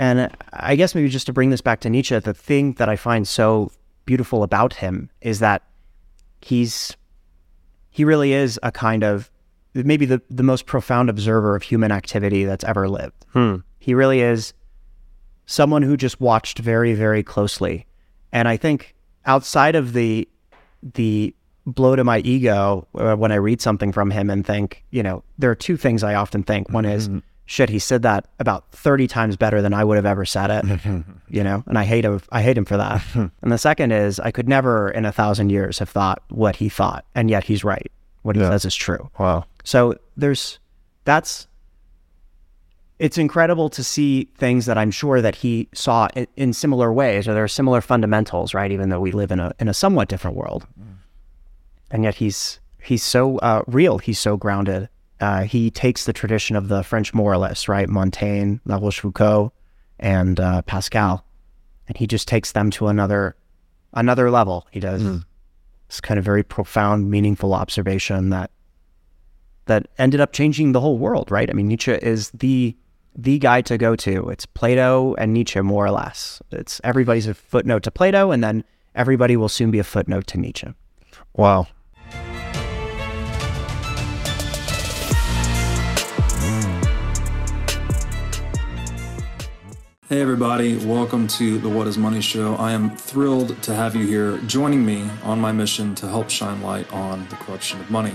And I guess maybe just to bring this back to Nietzsche, the thing that I find so beautiful about him is that he really is a kind of maybe the most profound observer of human activity that's ever lived. He really is someone who just watched very, very closely. And I think outside of the blow to my ego when I read something from him and think, you know, there are two things I often think. One is, shit, he said that about 30 times better than I would have ever said it, you know, and I hate him for that. And the second is, I could never in 1,000 years have thought what he thought, and yet he's right. What he says is true. Wow. So it's incredible to see things that I'm sure that he saw in similar ways, or there are similar fundamentals, right? Even though we live in a somewhat different world. And yet he's so real. He's so grounded. He takes the tradition of the French moralists, right? Montaigne, La Rochefoucauld, and Pascal, and he just takes them to another level. He does this kind of very profound, meaningful observation that ended up changing the whole world, right? I mean, Nietzsche is the guy to go to. It's Plato and Nietzsche, more or less. It's everybody's a footnote to Plato, and then everybody will soon be a footnote to Nietzsche. Wow. Hey everybody, welcome to the What is Money Show. I am thrilled to have you here joining me on my mission to help shine light on the corruption of money.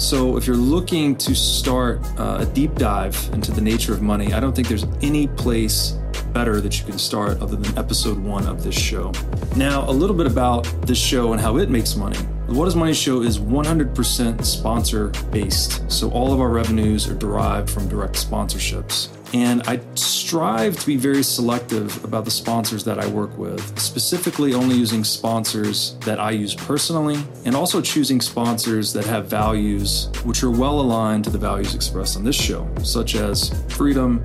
So if you're looking to start a deep dive into the nature of money, I don't think there's any place better that you can start other than episode 1 of this show. Now, a little bit about this show and how it makes money. The What is Money Show is 100% sponsor-based, so all of our revenues are derived from direct sponsorships. And I strive to be very selective about the sponsors that I work with, specifically only using sponsors that I use personally, and also choosing sponsors that have values which are well aligned to the values expressed on this show, such as freedom,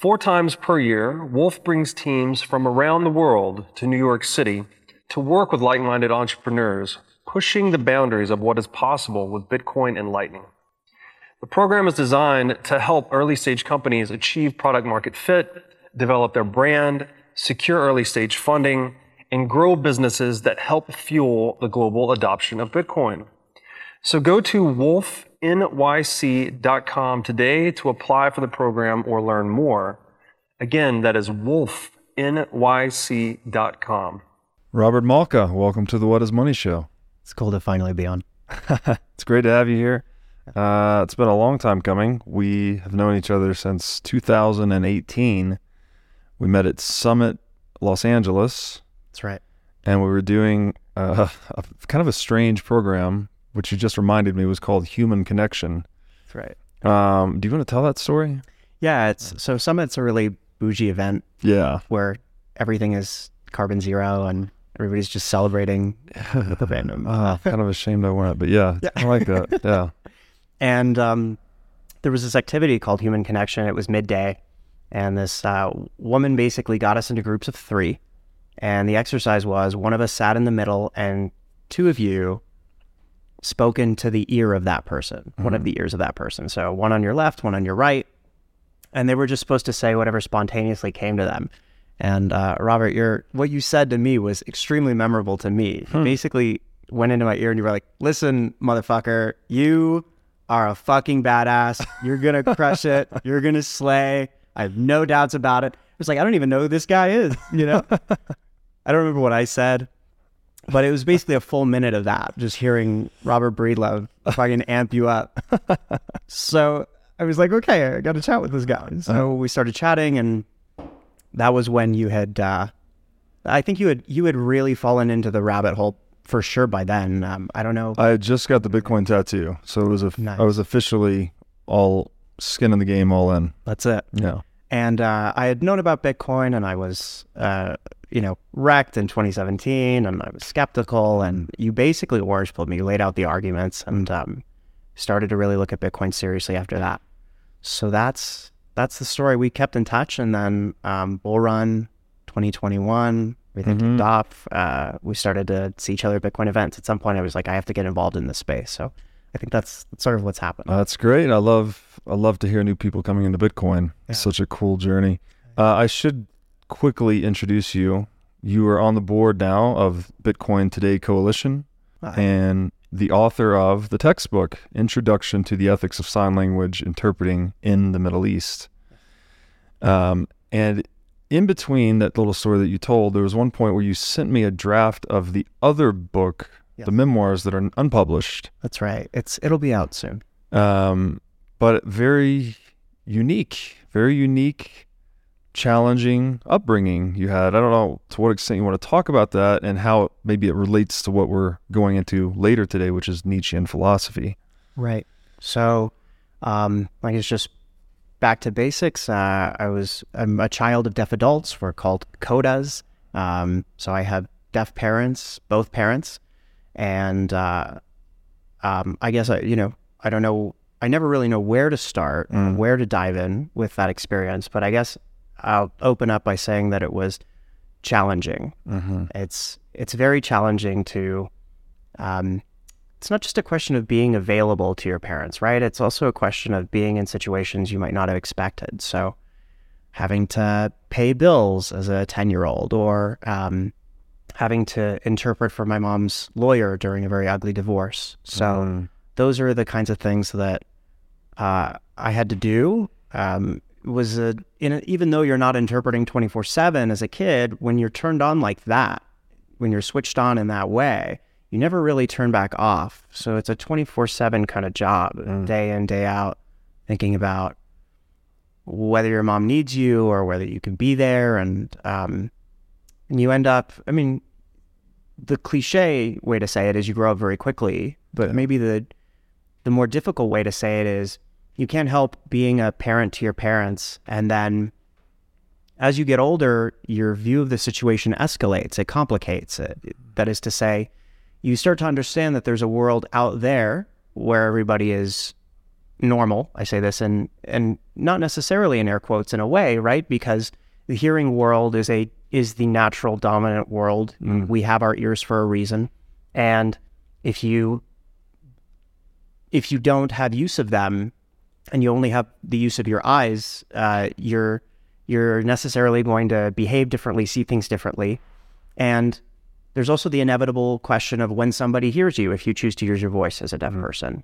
4 times per year, Wolf brings teams from around the world to New York City to work with like-minded entrepreneurs, pushing the boundaries of what is possible with Bitcoin and Lightning. The program is designed to help early-stage companies achieve product market fit, develop their brand, secure early-stage funding, and grow businesses that help fuel the global adoption of Bitcoin. So go to wolfnyc.com today to apply for the program or learn more. Again, that is wolfnyc.com. Robert Malka, welcome to the What is Money Show. It's cool to finally be on. It's great to have you here. It's been a long time coming. We have known each other since 2018. We met at Summit Los Angeles. That's right. And we were doing kind of a strange program, which you just reminded me was called Human Connection. That's right. Do you want to tell that story? Yeah, so Summit's a really bougie event. Yeah, where everything is carbon zero and everybody's just celebrating the random. Kind of ashamed I weren't, but yeah. I like that. Yeah. And there was this activity called Human Connection. It was midday, and this woman basically got us into groups of 3, and the exercise was one of us sat in the middle, and 2 of you spoken to the ear of that person, one of the ears of that person. So one on your left, one on your right. And they were just supposed to say whatever spontaneously came to them. And Robert, what you said to me was extremely memorable to me. You basically went into my ear and you were like, listen, motherfucker, you are a fucking badass. You're going to crush it. You're going to slay. I have no doubts about it. It's like, I don't even know who this guy is, you know? I don't remember what I said. But it was basically a full minute of that, just hearing Robert Breedlove fucking amp you up. So I was like, okay, I got to chat with this guy. So we started chatting, and that was when you had, I think you had really fallen into the rabbit hole for sure by then. I don't know. I had just got the Bitcoin tattoo, so it was nice. I was officially all skin in the game, all in. That's it. Yeah. And I had known about Bitcoin, and I was, wrecked in 2017, and I was skeptical, and you basically orange pilled me. You laid out the arguments, and started to really look at Bitcoin seriously after that. So that's the story. We kept in touch, and then bull run 2021, everything tipped off. We started to see each other at Bitcoin events. At some point, I was like, I have to get involved in this space. So I think that's sort of what's happened. That's great. I love to hear new people coming into Bitcoin. Yeah. It's such a cool journey. I should quickly introduce you. You are on the board now of Bitcoin Today Coalition and the author of the textbook, Introduction to the Ethics of Sign Language Interpreting in the Middle East. And in between that little story that you told, there was one point where you sent me a draft of the other book, the memoirs that are unpublished. That's right. It'll be out soon. But very unique, challenging upbringing you had. I don't know to what extent you want to talk about that and how maybe it relates to what we're going into later today, which is Nietzschean philosophy. Right. So, it's just back to basics. I'm a child of deaf adults. We're called CODAs. So I have deaf parents, both parents. And I guess, I don't know. I never really know where to start and where to dive in with that experience. But I guess I'll open up by saying that it was challenging. Mm-hmm. It's very challenging to, it's not just a question of being available to your parents, right? It's also a question of being in situations you might not have expected. So having to pay bills as a 10-year-old or having to interpret for my mom's lawyer during a very ugly divorce. So those are the kinds of things that I had to do. Even though you're not interpreting 24/7 as a kid, when you're turned on like that, when you're switched on in that way, you never really turn back off. So it's a 24/7 kind of job, day in, day out, thinking about whether your mom needs you or whether you can be there. And you end up, the cliche way to say it is you grow up very quickly, but maybe the more difficult way to say it is you can't help being a parent to your parents. And then as you get older, your view of the situation escalates. It complicates it. That is to say, you start to understand that there's a world out there where everybody is normal. I say this and not necessarily in air quotes in a way, right? Because the hearing world is the natural dominant world. We have our ears for a reason. And if you don't have use of them, and you only have the use of your eyes, you're necessarily going to behave differently, see things differently. And there's also the inevitable question of when somebody hears you, if you choose to use your voice as a deaf person.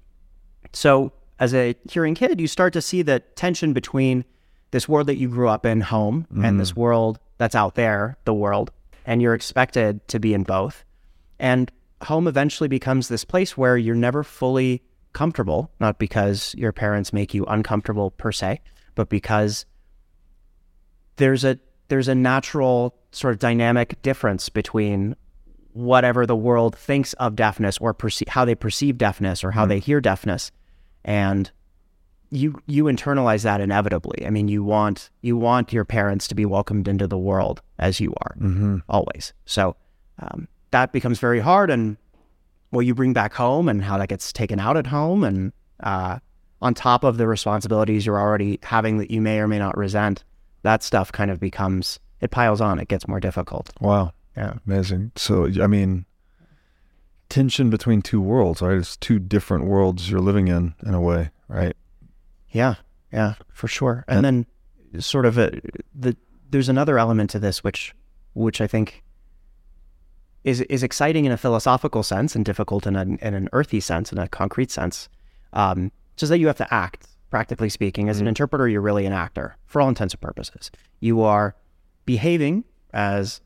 So as a hearing kid, you start to see the tension between this world that you grew up in, home, and this world that's out there, the world, and you're expected to be in both. And home eventually becomes this place where you're never fully comfortable, not because your parents make you uncomfortable per se, but because there's a natural sort of dynamic difference between whatever the world thinks of deafness or how they perceive deafness or how they hear deafness, and you internalize that inevitably. You want your parents to be welcomed into the world as you are, always. So that becomes very hard, and what you bring back home and how that gets taken out at home, and on top of the responsibilities you're already having that you may or may not resent, that stuff kind of becomes, it piles on, it gets more difficult. Wow. Yeah. Amazing. So, tension between two worlds, right? It's two different worlds you're living in a way, right? Yeah. Yeah, for sure. And then sort of there's another element to this, which I think is exciting in a philosophical sense and difficult in an earthy sense, in a concrete sense, just that you have to act, practically speaking. As an interpreter, you're really an actor, for all intents and purposes. You are behaving as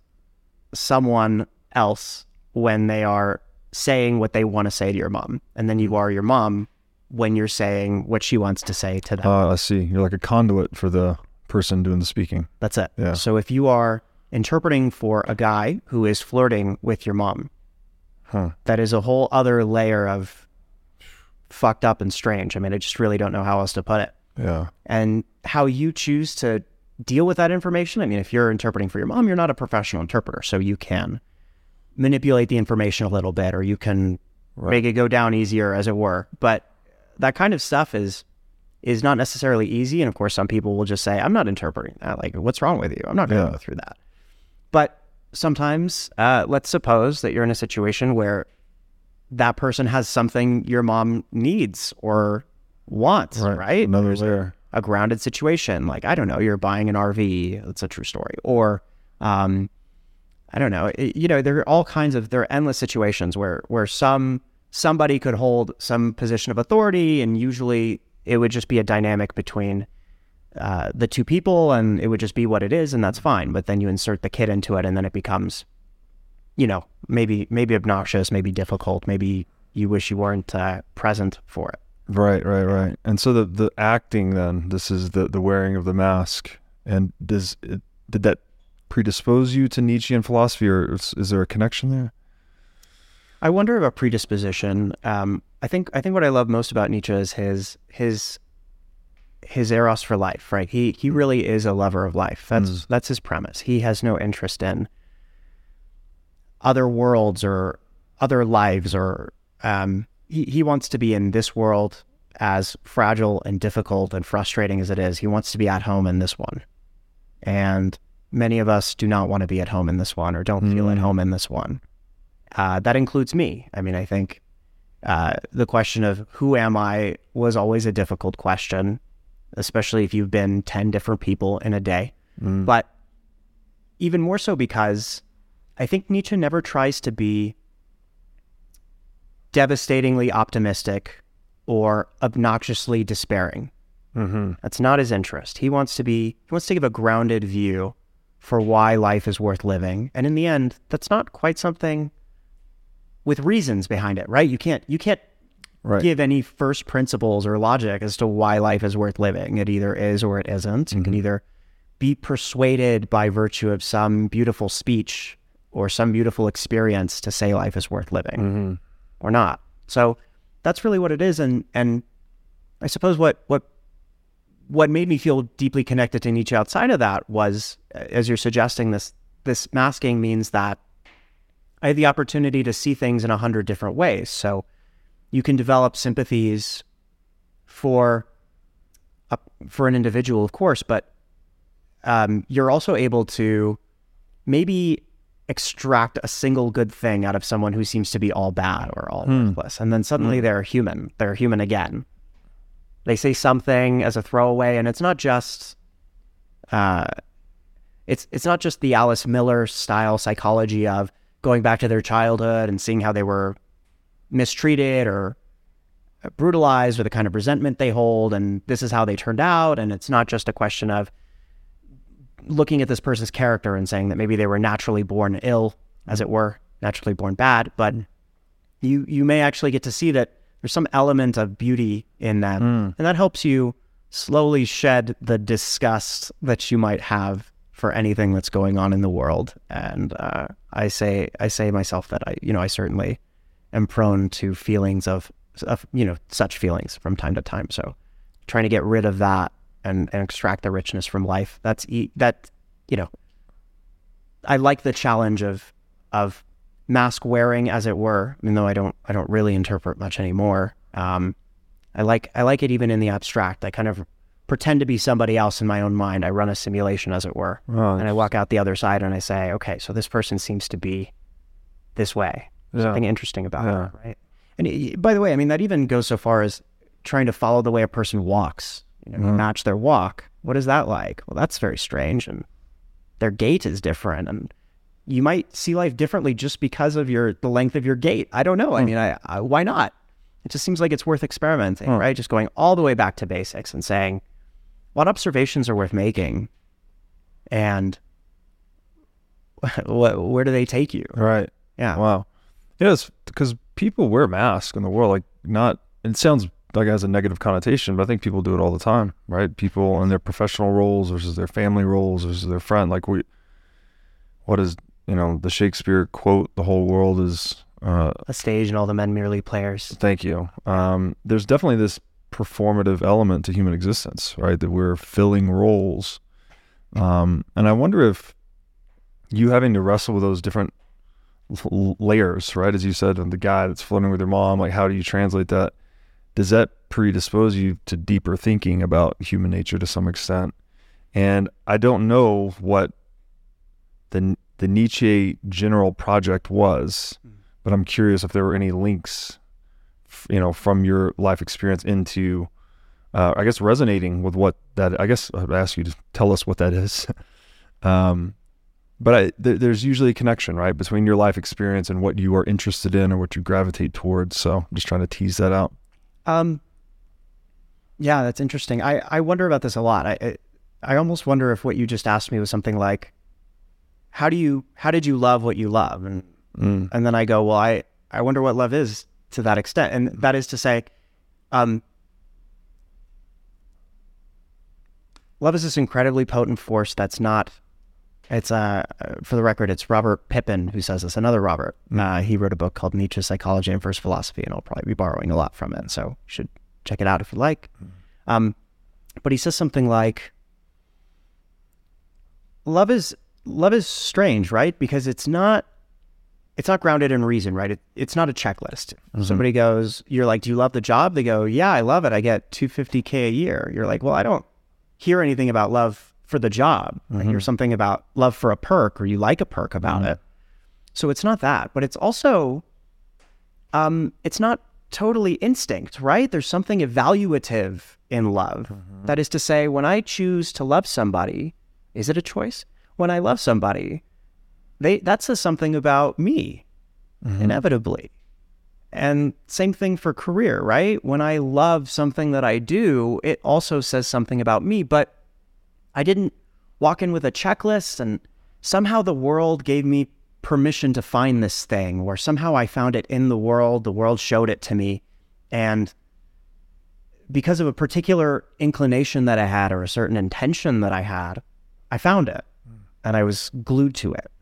someone else when they are saying what they want to say to your mom. And then you are your mom when you're saying what she wants to say to them. I see. You're like a conduit for the person doing the speaking. That's it. Yeah. So if you are interpreting for a guy who is flirting with your mom, that is a whole other layer of fucked up and strange. I mean, I just really don't know how else to put it. Yeah. And how you choose to deal with that information. I mean, if you're interpreting for your mom, you're not a professional interpreter, so you can manipulate the information a little bit, or you can make it go down easier, as it were. But that kind of stuff is not necessarily easy. And of course, some people will just say, I'm not interpreting that. Like, what's wrong with you? I'm not going to go through that. But sometimes, let's suppose that you're in a situation where that person has something your mom needs or wants, right? Another layer. A grounded situation. Like, I don't know, you're buying an RV. That's a true story. Or, I don't know, you know, there are all kinds of, there are endless situations where somebody could hold some position of authority, and usually it would just be a dynamic between the two people, and it would just be what it is, and that's fine. But then you insert the kid into it, and then it becomes, you know, maybe obnoxious, maybe difficult, maybe you wish you weren't present for it. Right. And so the acting then, this is the wearing of the mask. And did that predispose you to Nietzschean philosophy, or is there a connection there? I wonder about predisposition. I think what I love most about Nietzsche is his eros for life, right? He really is a lover of life. That's his premise. He has no interest in other worlds or other lives, or he wants to be in this world, as fragile and difficult and frustrating as it is. He wants to be at home in this one. And many of us do not want to be at home in this one, or don't feel at home in this one. That includes me. I mean, I think the question of who am I was always a difficult question, especially if you've been 10 different people in a day. But even more so because I think Nietzsche never tries to be devastatingly optimistic or obnoxiously despairing. That's not his interest. He wants to give a grounded view for why life is worth living, and in the end, that's not quite something with reasons behind it, right? You can't give any first principles or logic as to why life is worth living. It either is or it isn't. You can either be persuaded by virtue of some beautiful speech or some beautiful experience to say life is worth living. Or not. So that's really what it is. And I suppose what made me feel deeply connected to Nietzsche outside of that was, as you're suggesting, this masking means that I had the opportunity to see things in 100 different ways. So you can develop sympathies for an individual, of course, but you're also able to maybe extract a single good thing out of someone who seems to be all bad or all worthless, and then suddenly they're human again. They say something as a throwaway, and it's not just the Alice Miller style psychology of going back to their childhood and seeing how they were mistreated or brutalized, or the kind of resentment they hold, and this is how they turned out. And it's not just a question of looking at this person's character and saying that maybe they were naturally born ill, as it were, naturally born bad, but you may actually get to see that there's some element of beauty in them. And that helps you slowly shed the disgust that you might have for anything that's going on in the world. And I say myself that I certainly am prone to feelings of such feelings from time to time. So trying to get rid of that and extract the richness from life. I like the challenge of mask wearing, as it were, even though I don't really interpret much anymore. I like it even in the abstract. I kind of pretend to be somebody else in my own mind. I run a simulation, as it were. And I walk out the other side and I say, okay, so this person seems to be this way. There's something interesting about her, right? And by the way, I mean, that even goes so far as trying to follow the way a person walks. Match their walk. What is that like? Well, that's very strange, and their gait is different, and you might see life differently just because of the length of your gait. I don't know. I mean, I why not? It just seems like it's worth experimenting, right? Just going all the way back to basics and saying, what observations are worth making, and where do they take you? Right. Yeah. Wow. Yes, because people wear masks in the world. Like, not, it sounds like it has a negative connotation, but I think people do it all the time, right? People in their professional roles versus their family roles versus their friend. Like, what is, you know, the Shakespeare quote, the whole world is a stage and all the men merely players. Thank you. There's definitely this performative element to human existence, right? That we're filling roles. And I wonder if you having to wrestle with those different layers, right? As you said, and the guy that's floating with your mom, like, how do you translate that? Does that predispose you to deeper thinking about human nature to some extent? And I don't know what the Nietzsche general project was, but I'm curious if there were any links, you know, from your life experience into, I guess, resonating with what that, I guess I'd ask you to tell us what that is. But there's usually a connection, right, between your life experience and what you are interested in or what you gravitate towards. So I'm just trying to tease that out. Yeah, that's interesting. I wonder about this a lot. I almost wonder if what you just asked me was something like, how did you love what you love? And and then I go, well, I wonder what love is to that extent. And that is to say, love is this incredibly potent force that's not. It's for the record, it's Robert Pippin who says this, another Robert. He wrote a book called Nietzsche's Psychology and First Philosophy, and I'll probably be borrowing a lot from it, so you should check it out if you like. But he says something like, love is strange, right? Because it's not grounded in reason, right? It's not a checklist. Somebody goes, you're like, do you love the job? They go, yeah, I love it. I get $250K a year. You're like, well, I don't hear anything about love for the job. I hear something about love for a perk, or you like a perk about it. So it's not that, but it's also, it's not totally instinct, right? There's something evaluative in love. That is to say, when I choose to love somebody, is it a choice? When I love somebody, that says something about me, inevitably. And same thing for career, right? When I love something that I do, it also says something about me, but I didn't walk in with a checklist and somehow the world gave me permission to find this thing, or somehow I found it in the world showed it to me. And because of a particular inclination that I had or a certain intention that I had, I found it and I was glued to it.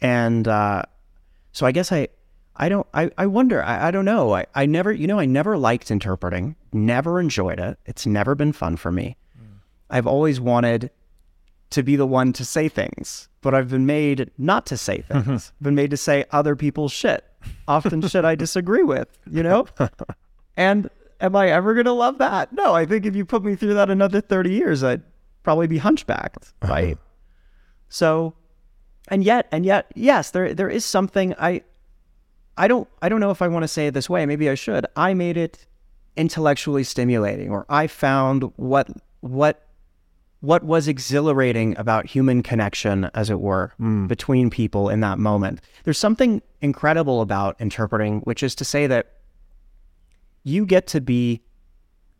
And so I guess I wonder, I don't know. I never liked interpreting, never enjoyed it. It's never been fun for me. I've always wanted to be the one to say things, but I've been made not to say things. I've been made to say other people's shit, often shit I disagree with, you know? And am I ever going to love that? No, I think if you put me through that another 30 years, I'd probably be hunchbacked. Right. So, and yet, yes, there is something. I don't know if I want to say it this way. Maybe I should. I made it intellectually stimulating, or I found what was exhilarating about human connection, as it were, between people in that moment. There's something incredible about interpreting, which is to say that you get to be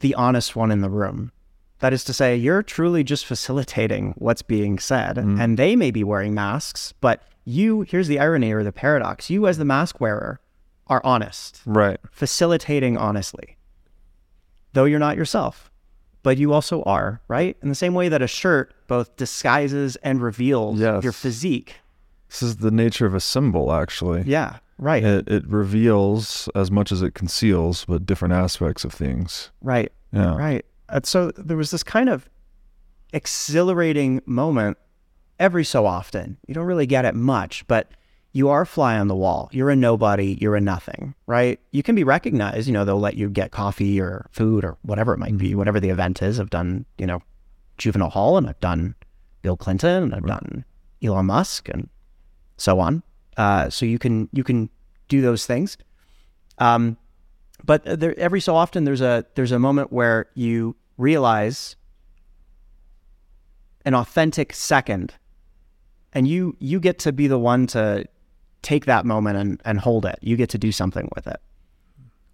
the honest one in the room. That is to say, you're truly just facilitating what's being said, and they may be wearing masks, but you, here's the irony or the paradox, you as the mask wearer are honest, right? Facilitating honestly, though you're not yourself. But you also are, right? In the same way that a shirt both disguises and reveals your physique. This is the nature of a symbol, actually. Yeah, right. It reveals as much as it conceals, but different aspects of things. Right, yeah. Right. And so there was this kind of exhilarating moment every so often. You don't really get it much, but you are a fly on the wall. You're a nobody, you're a nothing, right? You can be recognized, you know, they'll let you get coffee or food or whatever it might be, whatever the event is. I've done, you know, Juvenile Hall, and I've done Bill Clinton, and I've done Elon Musk, and so on. So you can do those things. But there, every so often there's a moment where you realize an authentic second, and you get to be the one to take that moment and hold it. You get to do something with it.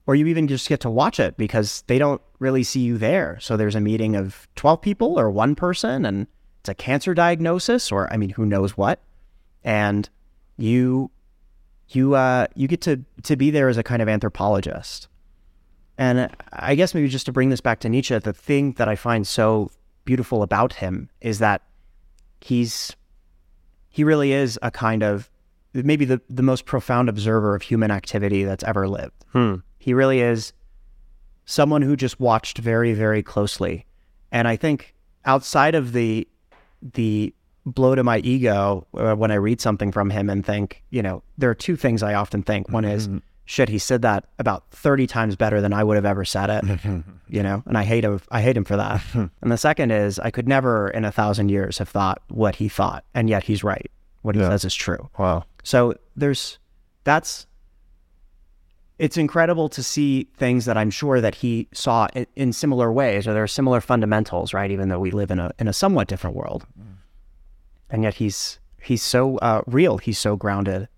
Or you even just get to watch it, because they don't really see you there. So there's a meeting of 12 people or one person, and it's a cancer diagnosis, or, I mean, who knows what. And you you get to be there as a kind of anthropologist. And I guess maybe just to bring this back to Nietzsche, the thing that I find so beautiful about him is that he really is a kind of maybe the most profound observer of human activity that's ever lived. He really is someone who just watched very, very closely. And I think outside of the blow to my ego when I read something from him and think, you know, there are two things I often think. One is, shit, he said that about 30 times better than I would have ever said it, you know, and I hate him for that. And the second is, I could never in 1,000 years have thought what he thought, and yet he's right. What he says is true. Wow. So it's incredible to see things that I'm sure that he saw in similar ways, or there are similar fundamentals, right? Even though we live in a somewhat different world. And yet he's so real. He's so grounded.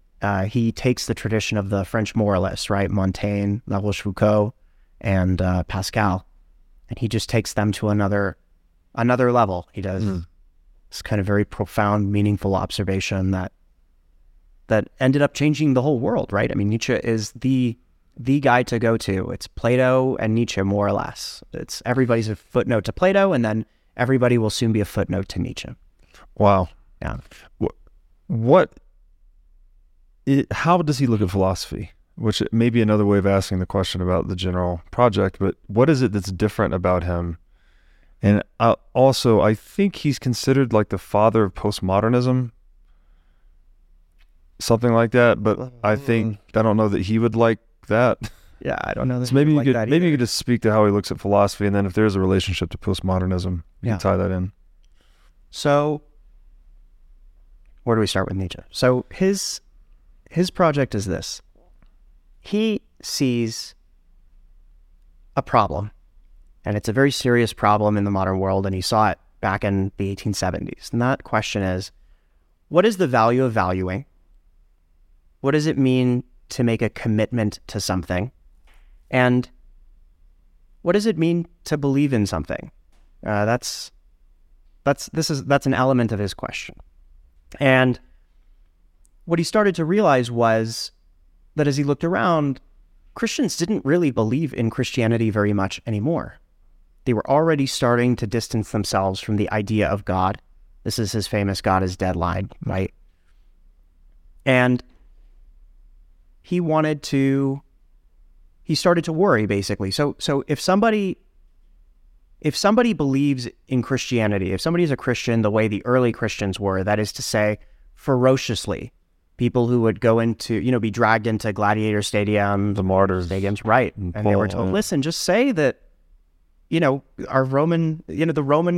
He takes the tradition of the French moralists, right? Montaigne, La Rochefoucauld, and Pascal, and he just takes them to another level. He does this kind of very profound, meaningful observation that ended up changing the whole world, right? I mean, Nietzsche is the guy to go to. It's Plato and Nietzsche, more or less. It's everybody's a footnote to Plato, and then everybody will soon be a footnote to Nietzsche. Wow. Yeah. How does he look at philosophy? Which may be another way of asking the question about the general project, but what is it that's different about him? And also, I think he's considered like the father of postmodernism, something like that. But I don't know that he would like that. Yeah, I don't know. So maybe you could just speak to how he looks at philosophy, and then if there's a relationship to postmodernism, you can tie that in. So, where do we start with Nietzsche? So his project is this: he sees a problem, and it's a very serious problem in the modern world, and he saw it back in the 1870s. And that question is, what is the value of valuing? What does it mean to make a commitment to something? And what does it mean to believe in something? That's an element of his question. And what he started to realize was that as he looked around, Christians didn't really believe in Christianity very much anymore. They were already starting to distance themselves from the idea of God. This is his famous "God is dead" line, right? And he started to worry, basically. So if somebody believes in Christianity, if somebody is a Christian the way the early Christians were, that is to say, ferociously, people who would go into, be dragged into gladiator stadiums, the martyrs stadiums, right? And they were told, listen, just say that, the Roman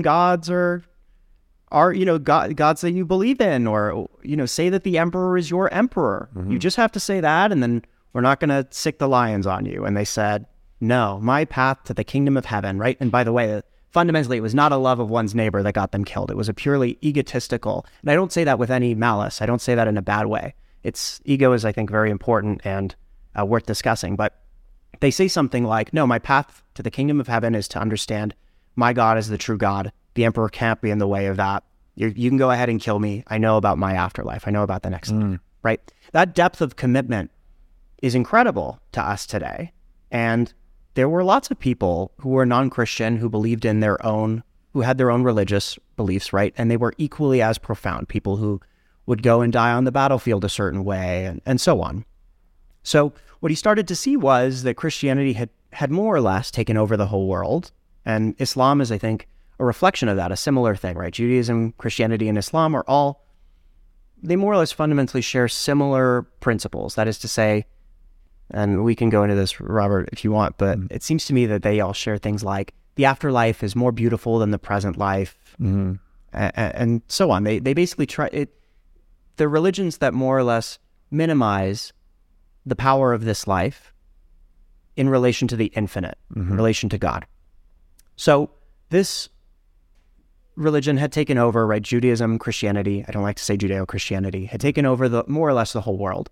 gods are gods that you believe in, or, say that the emperor is your emperor. You just have to say that, and then we're not going to sick the lions on you. And they said, no, my path to the kingdom of heaven, right? And by the way, fundamentally, it was not a love of one's neighbor that got them killed. It was a purely egotistical. And I don't say that with any malice. I don't say that in a bad way. It's ego is, I think, very important and worth discussing. But they say something like, no, my path to the kingdom of heaven is to understand my God is the true God. The emperor can't be in the way of that. You can go ahead and kill me. I know about my afterlife. I know about the next life, right? That depth of commitment is incredible to us today. And there were lots of people who were non-Christian who believed in who had their own religious beliefs, right? And they were equally as profound, people who would go and die on the battlefield a certain way and so on. So what he started to see was that Christianity had more or less taken over the whole world. And Islam is, I think, a reflection of that, a similar thing, right? Judaism, Christianity, and Islam they more or less fundamentally share similar principles. That is to say, and we can go into this, Robert, if you want, but it seems to me that they all share things like the afterlife is more beautiful than the present life, and so on. They basically try it. The religions that more or less minimize the power of this life in relation to the infinite, in relation to God. So this religion had taken over, right? Judaism, Christianity, I don't like to say Judeo-Christianity, had taken over more or less the whole world.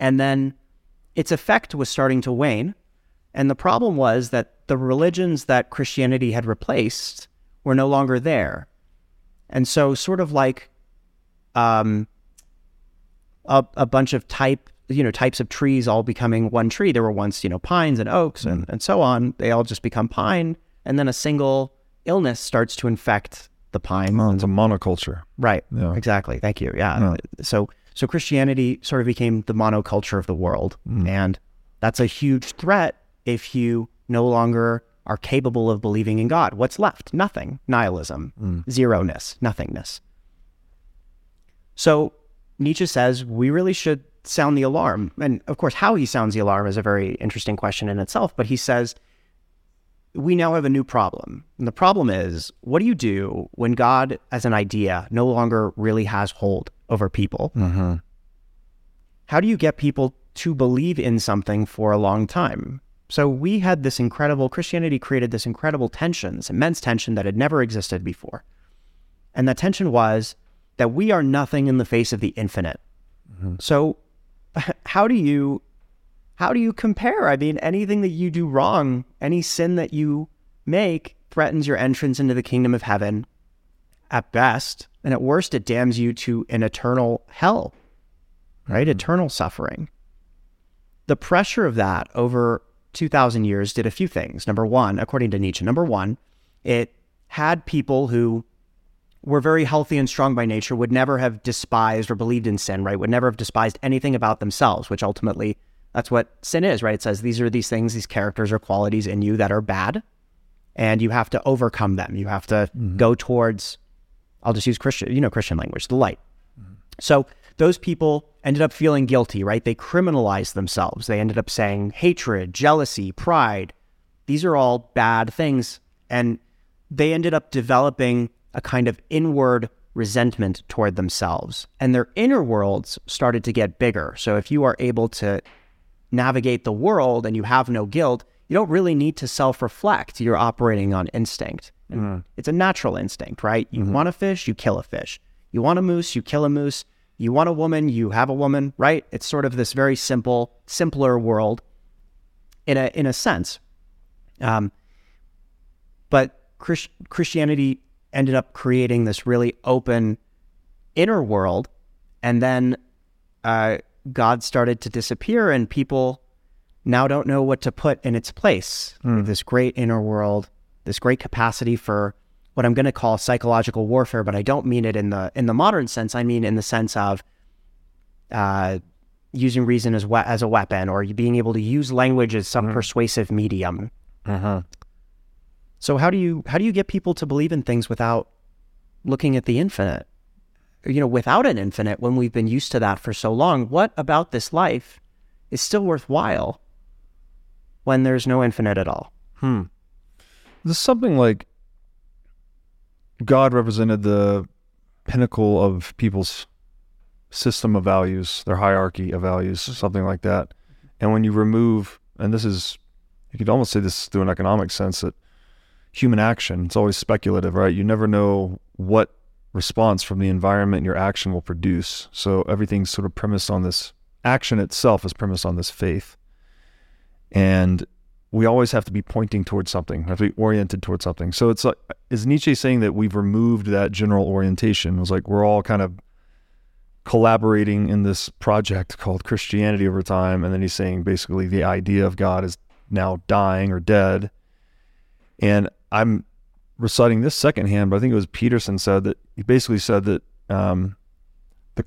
And then its effect was starting to wane, and the problem was that the religions that Christianity had replaced were no longer there. And so sort of like a bunch of type types of trees all becoming one tree. There were once, pines and oaks and so on. They all just become pine. And then a single illness starts to infect the pine. Oh, it's a monoculture. Right. Yeah. Exactly. Thank you. Yeah. No. So Christianity sort of became the monoculture of the world. Mm. And that's a huge threat if you no longer are capable of believing in God. What's left? Nothing. Nihilism. Mm. Zero-ness. Nothingness. So Nietzsche says we really should sound the alarm. And of course, how he sounds the alarm is a very interesting question in itself. But he says, we now have a new problem. And the problem is, what do you do when God as an idea no longer really has hold over people? Mm-hmm. How do you get people to believe in something for a long time? So we had this incredible, Christianity created this incredible tension, this immense tension that had never existed before. And that tension was that we are nothing in the face of the infinite. Mm-hmm. So how do you compare? I mean, anything that you do wrong, any sin that you make threatens your entrance into the kingdom of heaven at best, and at worst it damns you to an eternal hell, right? Mm-hmm. Eternal suffering. The pressure of that over 2,000 years did a few things. Number one, according to Nietzsche, it had people who were very healthy and strong by nature, would never have despised or believed in sin, right? Would never have despised anything about themselves, which ultimately that's what sin is, right? It says these are these things, these characters or qualities in you that are bad, and you have to overcome them. You have to go towards, I'll just use Christian language, the light. Mm-hmm. So those people ended up feeling guilty, right? They criminalized themselves. They ended up saying hatred, jealousy, pride. These are all bad things. And they ended up developing a kind of inward resentment toward themselves. And their inner worlds started to get bigger. So if you are able to navigate the world and you have no guilt, you don't really need to self-reflect. You're operating on instinct. Mm. It's a natural instinct, right? You want a fish, you kill a fish. You want a moose, you kill a moose. You want a woman, you have a woman, right? It's sort of this very simple, simpler world in a sense. But Christianity ended up creating this really open inner world, and then God started to disappear, and people now don't know what to put in its place. Mm. This great inner world, this great capacity for what I'm going to call psychological warfare, but I don't mean it in the modern sense. I mean in the sense of using reason as a weapon, or being able to use language as some persuasive medium. Uh-huh. So how do you get people to believe in things without looking at the infinite? Without an infinite, when we've been used to that for so long, what about this life is still worthwhile when there's no infinite at all? Hmm. There's something like God represented the pinnacle of people's system of values, their hierarchy of values, something like that. And when you remove, and this is, you could almost say this through an economic sense, that human action, it's always speculative, right? You never know what response from the environment your action will produce. So everything's sort of premised on this, action itself is premised on this faith. And we always have to be pointing towards something, have to be oriented towards something. So it's like, is Nietzsche saying that we've removed that general orientation? It was like, we're all kind of collaborating in this project called Christianity over time. And then he's saying basically the idea of God is now dying or dead. And I'm reciting this secondhand, but I think it was Peterson said that he basically said that the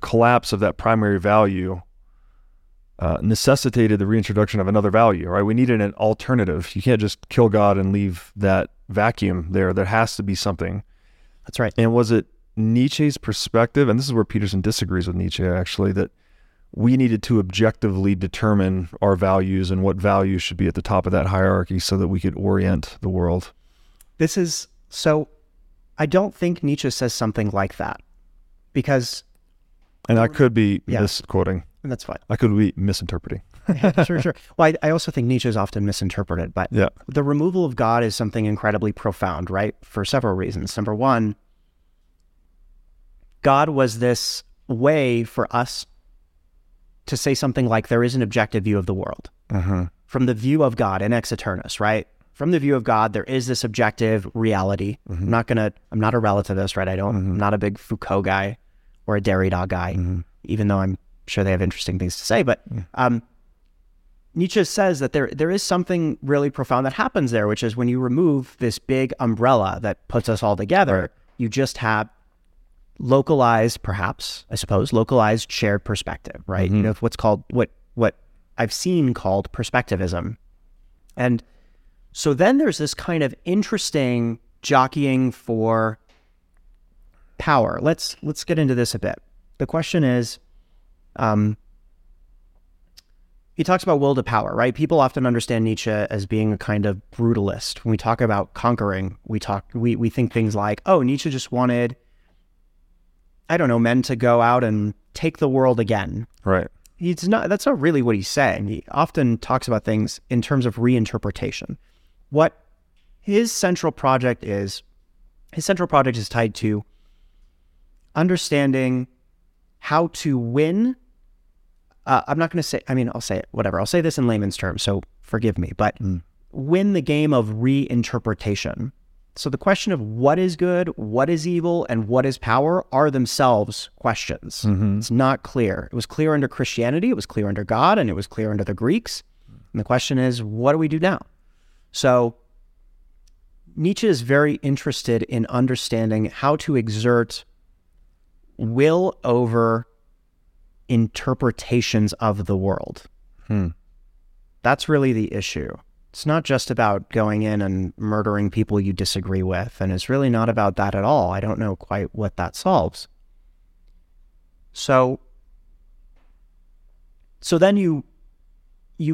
collapse of that primary value necessitated the reintroduction of another value, right? We needed an alternative. You can't just kill God and leave that vacuum there. There has to be something. That's right. And was it Nietzsche's perspective, and this is where Peterson disagrees with Nietzsche actually, that we needed to objectively determine our values and what values should be at the top of that hierarchy so that we could orient the world? This is, so I don't think Nietzsche says something like that, because... And I could be misquoting. And that's fine. I could be misinterpreting. Sure. Well, I also think Nietzsche is often misinterpreted, but the removal of God is something incredibly profound, right? For several reasons. Number one, God was this way for us to say something like there is an objective view of the world. Uh-huh. From the view of God, in ex aeternus, right? From the view of God, there is this objective reality. Mm-hmm. I'm not a relativist, right? I'm not a big Foucault guy or a Derrida guy, even though I'm sure they have interesting things to say, but Nietzsche says that there is something really profound that happens there, which is when you remove this big umbrella that puts us all together, right, you just have localized, perhaps, I suppose, localized shared perspective, right? Mm-hmm. You know, what's called, what I've seen called perspectivism. And so then there's this kind of interesting jockeying for power. Let's get into this a bit. The question is, he talks about will to power, right? People often understand Nietzsche as being a kind of brutalist. When we talk about conquering, we think things like, oh, Nietzsche just wanted, I don't know, men to go out and take the world again. Right. That's not really what he's saying. He often talks about things in terms of reinterpretation. What his central project is tied to understanding how to win. I'll say it, whatever. I'll say this in layman's terms, so forgive me, but win the game of reinterpretation. So the question of what is good, what is evil, and what is power are themselves questions. Mm-hmm. It's not clear. It was clear under Christianity, it was clear under God, and it was clear under the Greeks. And the question is, what do we do now? So Nietzsche is very interested in understanding how to exert will over interpretations of the world. That's really the issue. It's not just about going in and murdering people you disagree with, and it's really not about that at all. I don't know quite what that solves. So then you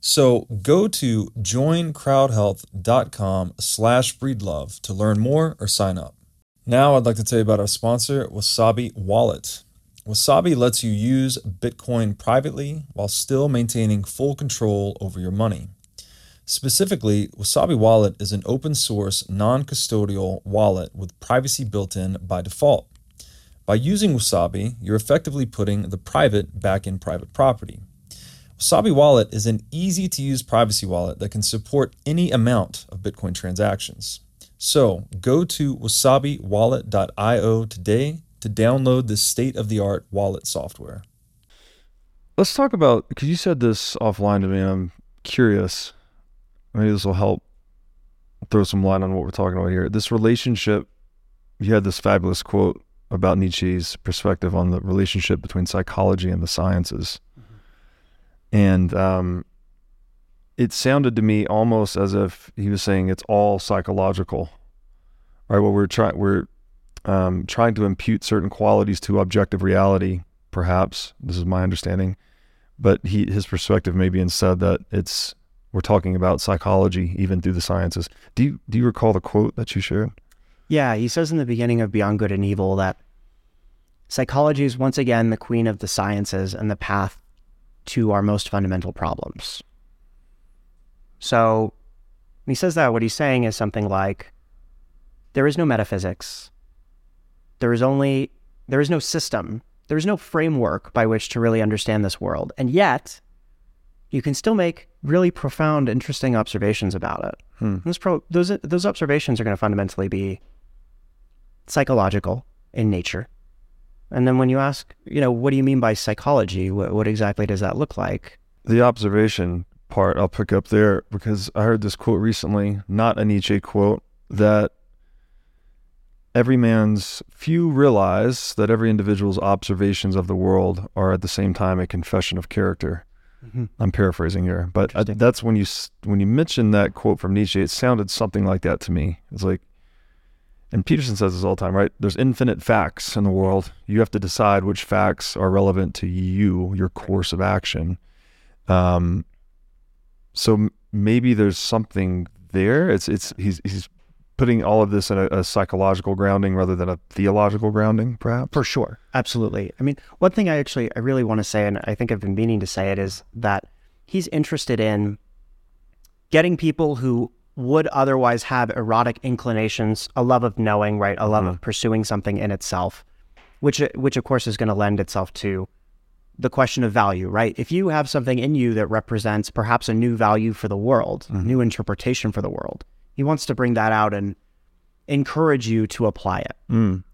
So go to joincrowdhealth.com/breedlove to learn more or sign up. Now I'd like to tell you about our sponsor, Wasabi Wallet. Wasabi lets you use Bitcoin privately while still maintaining full control over your money. Specifically, Wasabi Wallet is an open source, non-custodial wallet with privacy built in by default. By using Wasabi, you're effectively putting the private back in private property. Wasabi Wallet is an easy-to-use privacy wallet that can support any amount of Bitcoin transactions. So go to wasabiwallet.io today to download this state-of-the-art wallet software. Let's talk about, because you said this offline to me, and I'm curious. Maybe this will help throw some light on what we're talking about here. This relationship, you had this fabulous quote about Nietzsche's perspective on the relationship between psychology and the sciences. Mm-hmm. And it sounded to me almost as if he was saying it's all psychological, right? Well, we're trying to impute certain qualities to objective reality, perhaps. This is my understanding, but his perspective maybe said that we're talking about psychology even through the sciences. Do you recall the quote that you shared? Yeah, he says in the beginning of Beyond Good and Evil that psychology is once again the queen of the sciences and the path to our most fundamental problems. So when he says that, what he's saying is something like, there is no metaphysics. There is no system. There is no framework by which to really understand this world. And yet, you can still make really profound, interesting observations about it. Those observations are going to fundamentally be psychological in nature. And then when you ask, what do you mean by psychology? What exactly does that look like? The observation part I'll pick up there, because I heard this quote recently, not a Nietzsche quote, that few realize that every individual's observations of the world are at the same time a confession of character. Mm-hmm. I'm paraphrasing here, but that's when you mentioned that quote from Nietzsche, it sounded something like that to me. It's like, and Peterson says this all the time, right? There's infinite facts in the world. You have to decide which facts are relevant to you, your course of action. So maybe there's something there. He's putting all of this in a psychological grounding rather than a theological grounding, perhaps? For sure. Absolutely. I mean, one thing I really want to say, and I think I've been meaning to say it, is that he's interested in getting people who would otherwise have erotic inclinations, a love of knowing, right? A love of pursuing something in itself, which of course is going to lend itself to the question of value, right? If you have something in you that represents perhaps a new value for the world, a new interpretation for the world, he wants to bring that out and encourage you to apply it.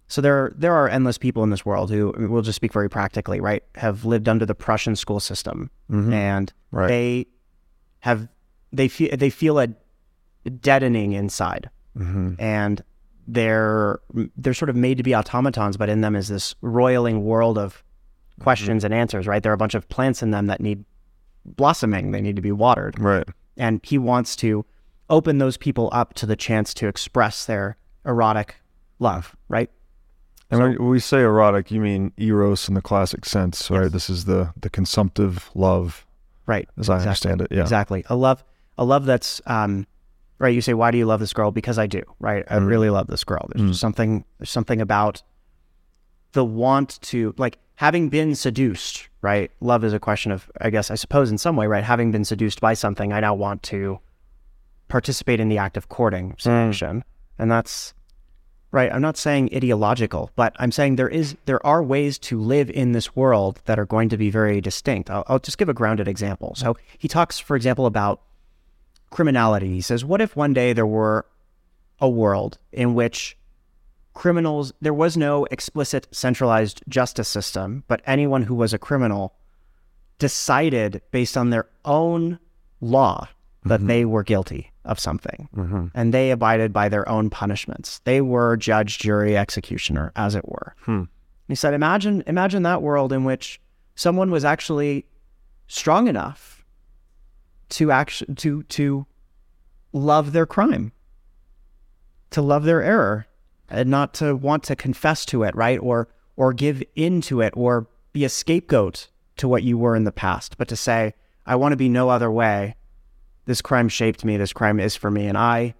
So there are endless people in this world who, we'll just speak very practically, right, have lived under the Prussian school system, and they feel a deadening inside, and they're sort of made to be automatons, but in them is this roiling world of questions and answers, right? There are a bunch of plants in them that need blossoming; they need to be watered, right? And he wants to open those people up to the chance to express their erotic love, right? And when we say erotic, you mean eros in the classic sense, right? Yes. This is the consumptive love, right? As I understand it, yeah. Exactly. A love that's, right, you say, why do you love this girl? Because I do, right? I really love this girl. There's something about the want to, like, having been seduced, right? Love is a question of, I suppose in some way, right? Having been seduced by something, I now want to participate in the act of courting seduction. And that's right. I'm not saying ideological, but I'm saying there are ways to live in this world that are going to be very distinct. I'll just give a grounded example. So he talks, for example, about criminality. He says, what if one day there were a world in which criminals, there was no explicit centralized justice system, but anyone who was a criminal decided based on their own law that mm-hmm. they were guilty of something, mm-hmm. and they abided by their own punishments. They were judge, jury, executioner, as it were. He said, imagine that world in which someone was actually strong enough to love their crime, to love their error, and not to want to confess to it, right? Or give in to it, or be a scapegoat to what you were in the past, but to say, I want to be no other way. This crime shaped me, this crime is for me, and I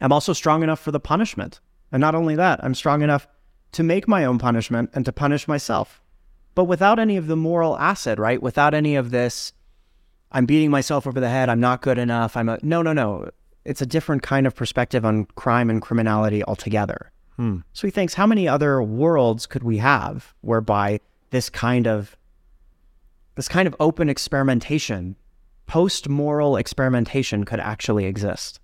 am also strong enough for the punishment. And not only that, I'm strong enough to make my own punishment and to punish myself, but without any of the moral acid, right? Without any of this, I'm beating myself over the head, I'm not good enough, No. It's a different kind of perspective on crime and criminality altogether. So he thinks, how many other worlds could we have whereby this kind of open experimentation, post-moral experimentation, could actually exist?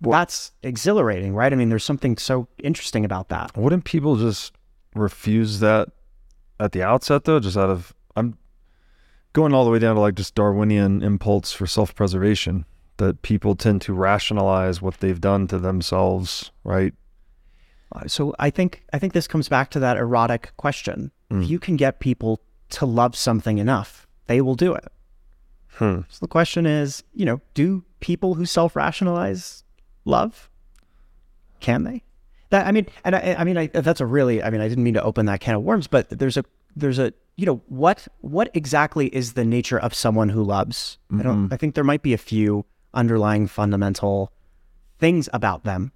That's exhilarating, right? I mean, there's something so interesting about that. Wouldn't people just refuse that at the outset, though? Just out of, I'm going all the way down to like just Darwinian impulse for self-preservation, that people tend to rationalize what they've done to themselves, right? So I think this comes back to that erotic question. If you can get people to love something enough, they will do it. So the question is, do people who self-rationalize love? Can they? I didn't mean to open that can of worms, but there's a what exactly is the nature of someone who loves? Mm-hmm. I think there might be a few underlying fundamental things about them.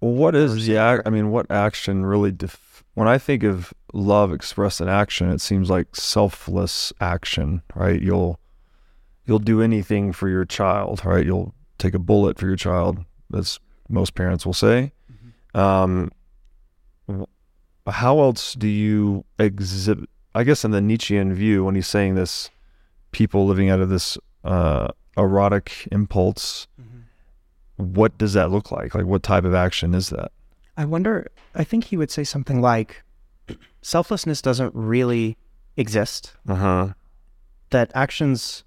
Well, what action really when I think of love expressed in action, it seems like selfless action, right? You'll do anything for your child, right? You'll take a bullet for your child, as most parents will say. How else do you exhibit, I guess in the Nietzschean view, when he's saying this, people living out of this erotic impulse, what does that look like? Like, what type of action is that? I think he would say something like, selflessness doesn't really exist. That actions,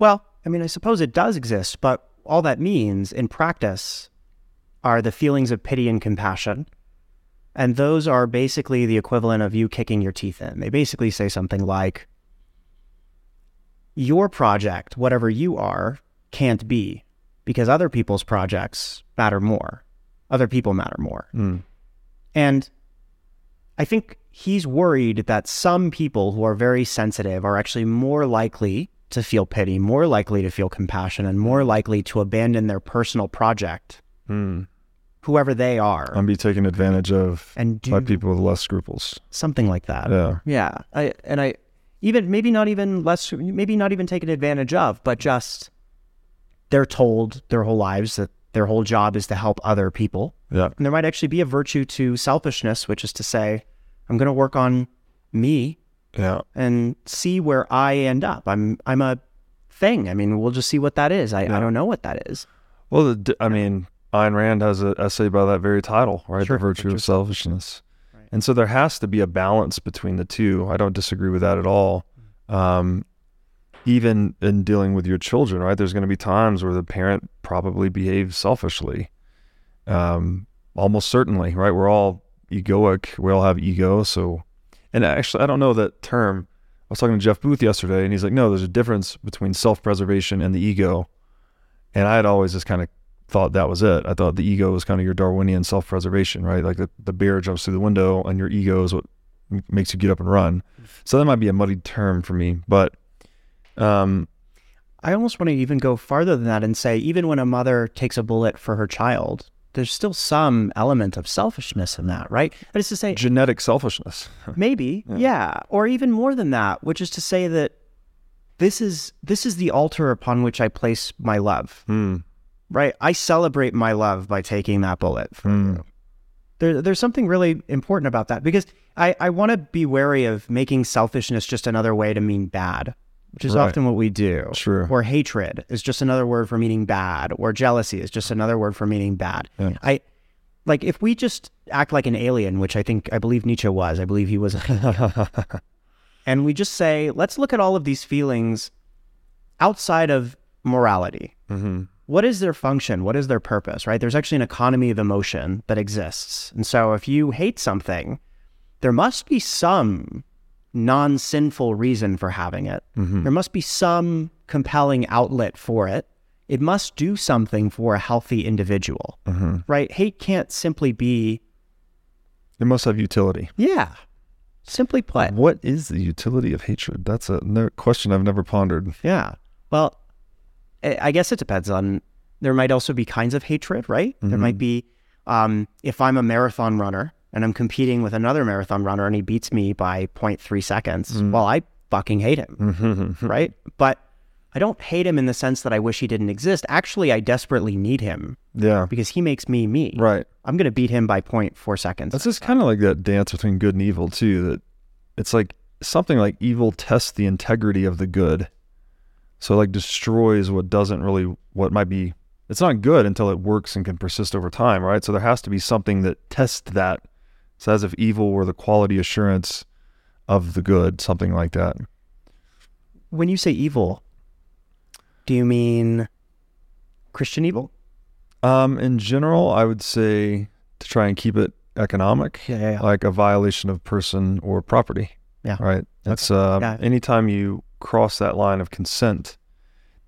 I suppose it does exist, but all that means in practice are the feelings of pity and compassion. And those are basically the equivalent of you kicking your teeth in. They basically say something like, your project, whatever you are, can't be, because other people's projects matter more. Other people matter more. And I think he's worried that some people who are very sensitive are actually more likely to feel pity, more likely to feel compassion, and more likely to abandon their personal project, whoever they are, and be taken advantage of by people with less scruples. Something like that. Yeah. Maybe not even taken advantage of, but just they're told their whole lives that their whole job is to help other people. Yeah. And there might actually be a virtue to selfishness, which is to say, I'm going to work on me. Yeah. And see where I end up. I'm a thing. We'll just see what that is. I don't know what that is. Well, Ayn Rand has an essay by that very title, right? Sure. The Virtue of Selfishness. Right. And so there has to be a balance between the two. I don't disagree with that at all. Even in dealing with your children, right? There's going to be times where the parent probably behaves selfishly. Almost certainly, right? We're all egoic. We all have ego, so... And actually, I don't know that term. I was talking to Jeff Booth yesterday, and he's like, no, there's a difference between self-preservation and the ego. And I had always just kind of thought that was it. I thought the ego was kind of your Darwinian self-preservation, right? Like the bear jumps through the window, and your ego is what makes you get up and run. So that might be a muddied term for me. But I almost want to even go farther than that and say, even when a mother takes a bullet for her child, there's still some element of selfishness in that, right? That is to say... Genetic selfishness. Maybe, yeah. Or even more than that, which is to say that this is the altar upon which I place my love, right? I celebrate my love by taking that bullet. There's something really important about that, because I want to be wary of making selfishness just another way to mean bad, which is often what we do. True. Or hatred is just another word for meaning bad, or jealousy is just another word for meaning bad. Yeah. I Like, if we just act like an alien, which I believe Nietzsche was, I believe he was, and we just say, let's look at all of these feelings outside of morality. Mm-hmm. What is their function? What is their purpose, right? There's actually an economy of emotion that exists. And so if you hate something, there must be some non-sinful reason for having it. Mm-hmm. There must be some compelling outlet for it. It must do something for a healthy individual, mm-hmm. right? Hate can't simply be... It must have utility. Yeah. Simply put. What is the utility of hatred? That's a question I've never pondered. Yeah. Well... I guess it depends on, there might also be kinds of hatred, right? Mm-hmm. There might be, if I'm a marathon runner and I'm competing with another marathon runner and he beats me by 0.3 seconds, mm-hmm. well, I fucking hate him, mm-hmm. right? But I don't hate him in the sense that I wish he didn't exist. Actually, I desperately need him. Yeah. Because he makes me me. Right. I'm going to beat him by 0.4 seconds. That's just kind of like that dance between good and evil too, that it's like something like evil tests the integrity of the good. So like destroys what doesn't really, what might be, it's not good until it works and can persist over time, right? So there has to be something that tests that. It's as if evil were the quality assurance of the good, something like that. When you say evil, do you mean Christian evil? In general, I would say to try and keep it economic, like a violation of person or property. Yeah. Right. That's anytime you cross that line of consent.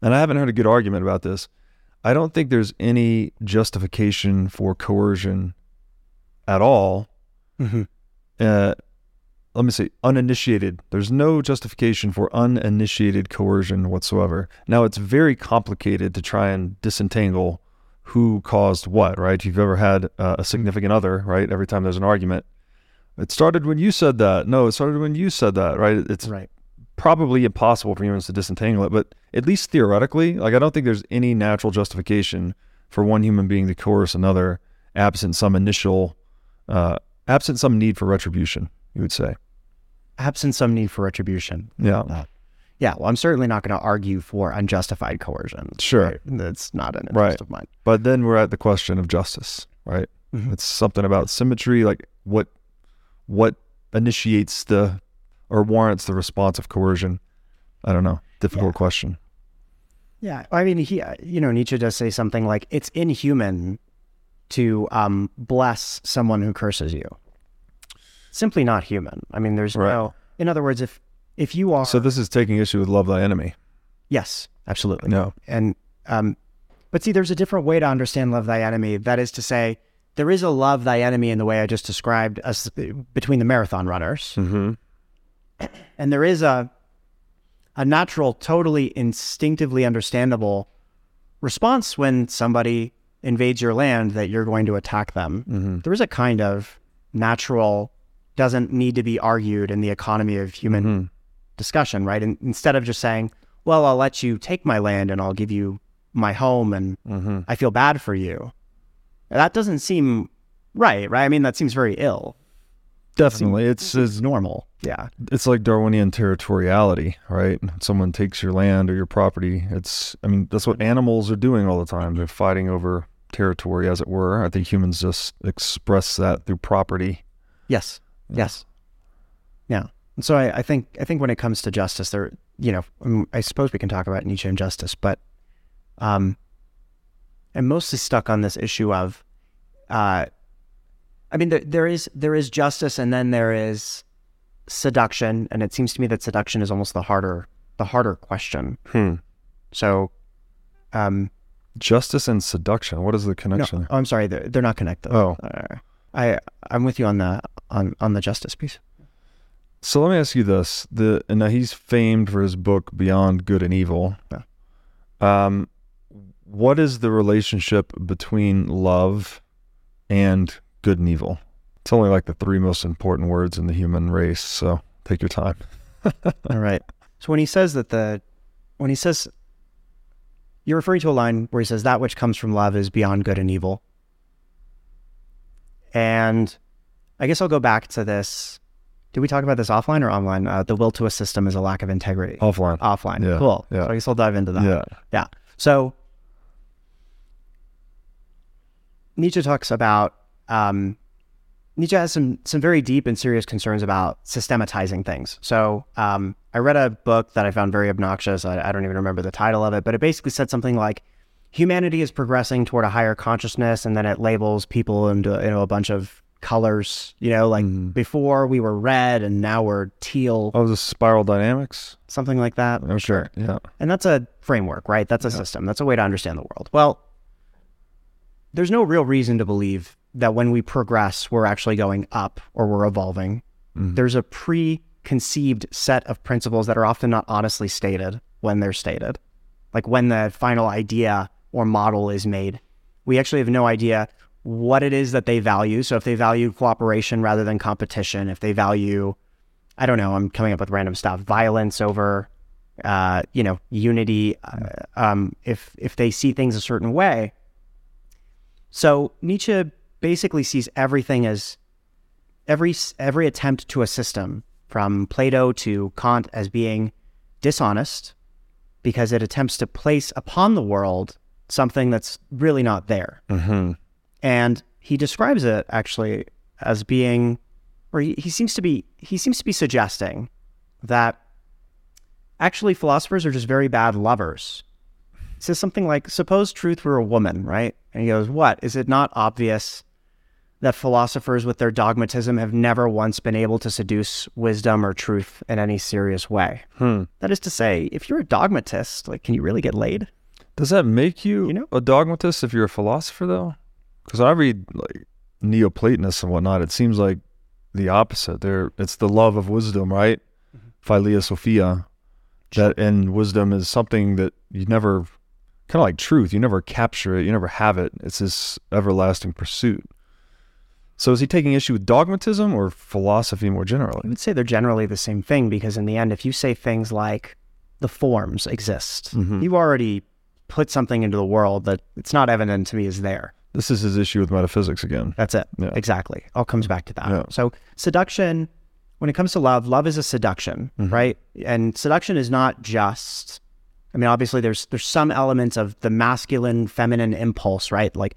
And I haven't heard a good argument about this. I don't think there's any justification for coercion at all. Mm-hmm. Let me say, uninitiated. There's no justification for uninitiated coercion whatsoever. Now, it's very complicated to try and disentangle who caused what, right? If you've ever had a significant other, right? Every time there's an argument, it started when you said that. No, it started when you said that, right? It's right. Probably impossible for humans to disentangle it, but at least theoretically, like I don't think there's any natural justification for one human being to coerce another absent some need for retribution, you would say. Absent some need for retribution. Yeah. Yeah. Well, I'm certainly not going to argue for unjustified coercion. Sure. Right? That's not an interest of mine. But then we're at the question of justice, right? Mm-hmm. It's something about symmetry, like what initiates the or warrants the response of coercion. I don't know. Difficult question. Yeah. I mean, Nietzsche does say something like, it's inhuman to bless someone who curses you. Simply not human. I mean, there's no... In other words, if you are... So this is taking issue with love thy enemy. Yes, absolutely. No. And, but see, there's a different way to understand love thy enemy. That is to say, there is a love thy enemy in the way I just described as between the marathon runners. Mm-hmm. And there is a natural, totally instinctively understandable response when somebody invades your land that you're going to attack them. Mm-hmm. There is a kind of natural, doesn't need to be argued in the economy of human mm-hmm. discussion, right? And instead of just saying, well, I'll let you take my land and I'll give you my home and mm-hmm. I feel bad for you. That doesn't seem right? I mean, that seems very ill. Definitely. It's normal. Yeah. It's like Darwinian territoriality, right? Someone takes your land or your property. That's what animals are doing all the time. They're fighting over territory, as it were. I think humans just express that through property. Yes. Yes. Yeah. And so I think when it comes to justice, there, I suppose we can talk about Nietzsche and justice, but I'm mostly stuck on this issue of, there is justice, and then there is seduction, and it seems to me that seduction is almost the harder question. Hmm. So, justice and seduction. What is the connection? No, I'm sorry, they're not connected. Oh, I'm with you on the justice piece. So let me ask you this: and now he's famed for his book Beyond Good and Evil. Yeah. What is the relationship between love and good and evil? It's only like the three most important words in the human race, so take your time. All right. So when he says you're referring to a line where he says that which comes from love is beyond good and evil. And I guess I'll go back to this. Did we talk about this offline or online? The will to a system is a lack of integrity. Offline. Yeah. Cool. Yeah. So I guess I'll dive into that. Yeah. So Nietzsche talks about Nietzsche has some very deep and serious concerns about systematizing things. So I read a book that I found very obnoxious. I don't even remember the title of it, but it basically said something like, humanity is progressing toward a higher consciousness, and then it labels people into a bunch of colors, like before we were red and now we're teal. Oh, the spiral dynamics? Something like that. Oh, sure. Yeah. And that's a framework, right? That's a system. That's a way to understand the world. Well, there's no real reason to believe that when we progress, we're actually going up or we're evolving. Mm-hmm. There's a preconceived set of principles that are often not honestly stated when they're stated. Like when the final idea or model is made, we actually have no idea what it is that they value. So if they value cooperation rather than competition, if they value, I don't know, I'm coming up with random stuff, violence over, unity, if they see things a certain way. So Nietzsche basically sees everything as every attempt to a system from Plato to Kant as being dishonest because it attempts to place upon the world something that's really not there. Mm-hmm. And he describes it actually as being, or he seems to be suggesting that actually philosophers are just very bad lovers. He says something like, suppose truth were a woman, right? And he goes, what? Is it not obvious that philosophers with their dogmatism have never once been able to seduce wisdom or truth in any serious way? That is to say, if you're a dogmatist, like, can you really get laid? Does that make you a dogmatist if you're a philosopher, though? Because I read like Neoplatonists and whatnot, it seems like the opposite. It's the love of wisdom, right? Mm-hmm. Philia Sophia. That, and wisdom is something that you never, kind of like truth, you never capture it, you never have it. It's this everlasting pursuit. So is he taking issue with dogmatism or philosophy more generally? I would say they're generally the same thing, because in the end, if you say things like the forms exist, mm-hmm. you've already put something into the world that it's not evident to me is there. This is his issue with metaphysics again. That's it. Yeah. Exactly. All comes back to that. Yeah. So seduction, when it comes to love is a seduction, mm-hmm. right? And seduction is not just, I mean, obviously there's some elements of the masculine, feminine impulse, right? Like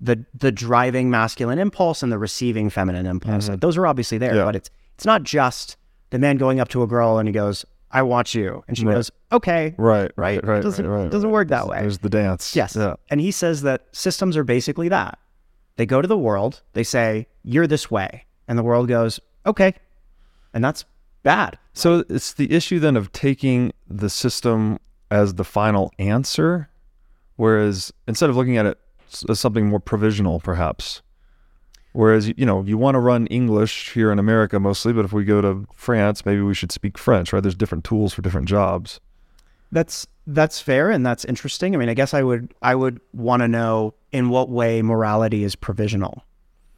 the driving masculine impulse and the receiving feminine impulse. Mm-hmm. Like those are obviously there, but it's not just the man going up to a girl and he goes, I want you. And she goes, okay. Right. It doesn't work that way. There's the dance. Yes. Yeah. And he says that systems are basically that. They go to the world, they say, you're this way. And the world goes, okay. And that's bad. So it's the issue then of taking the system as the final answer, whereas instead of looking at it as something more provisional, perhaps. Whereas, you want to run English here in America mostly, but if we go to France, maybe we should speak French, right? There's different tools for different jobs. That's fair and that's interesting. I mean, I guess I would want to know in what way morality is provisional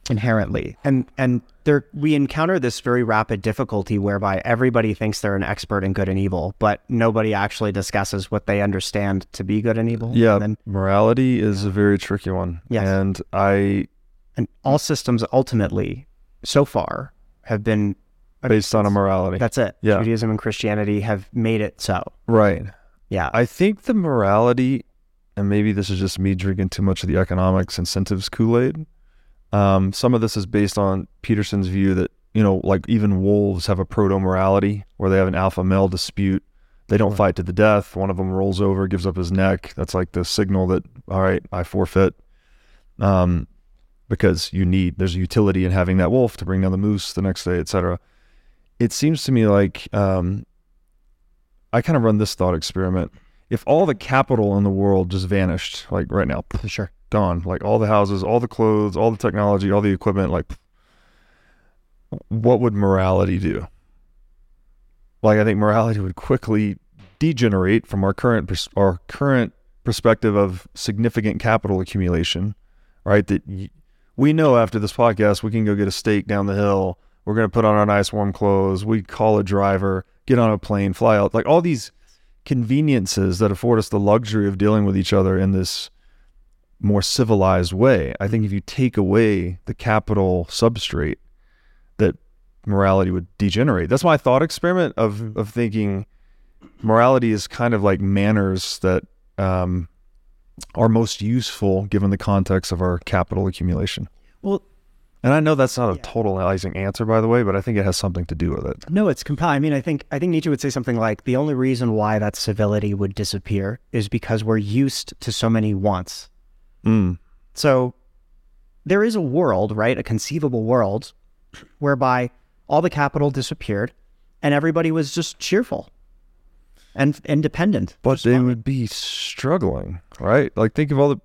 inherently. And there we encounter this very rapid difficulty whereby everybody thinks they're an expert in good and evil, but nobody actually discusses what they understand to be good and evil. Yeah, and then, morality is a very tricky one. Yes. And all systems ultimately, so far, have been... based on a morality. That's it. Yeah. Judaism and Christianity have made it so. Right. Yeah. I think the morality, and maybe this is just me drinking too much of the economics incentives Kool-Aid, some of this is based on Peterson's view that, like even wolves have a proto-morality where they have an alpha male dispute. They don't fight to the death. One of them rolls over, gives up his neck. That's like the signal that, all right, I forfeit. Because there's a utility in having that wolf to bring down the moose the next day, etc. It seems to me like, I kind of run this thought experiment. If all the capital in the world just vanished, like right now, sure, gone, like all the houses, all the clothes, all the technology, all the equipment, like what would morality do? Like, I think morality would quickly degenerate from our current perspective of significant capital accumulation, right? That we know after this podcast, we can go get a steak down the hill. We're going to put on our nice warm clothes. We call a driver, get on a plane, fly out. Like all these conveniences that afford us the luxury of dealing with each other in this more civilized way. I think if you take away the capital substrate, that morality would degenerate. That's my thought experiment of thinking morality is kind of like manners that, are most useful given the context of our capital accumulation. Well, And I know that's not a totalizing answer, by the way, but I think it has something to do with it. No, it's compelling. I mean, I think Nietzsche would say something like, the only reason why that civility would disappear is because we're used to so many wants. Mm. So there is a world, right, a conceivable world, whereby all the capital disappeared and everybody was just cheerful and independent. But they would be struggling, right? Like, think of what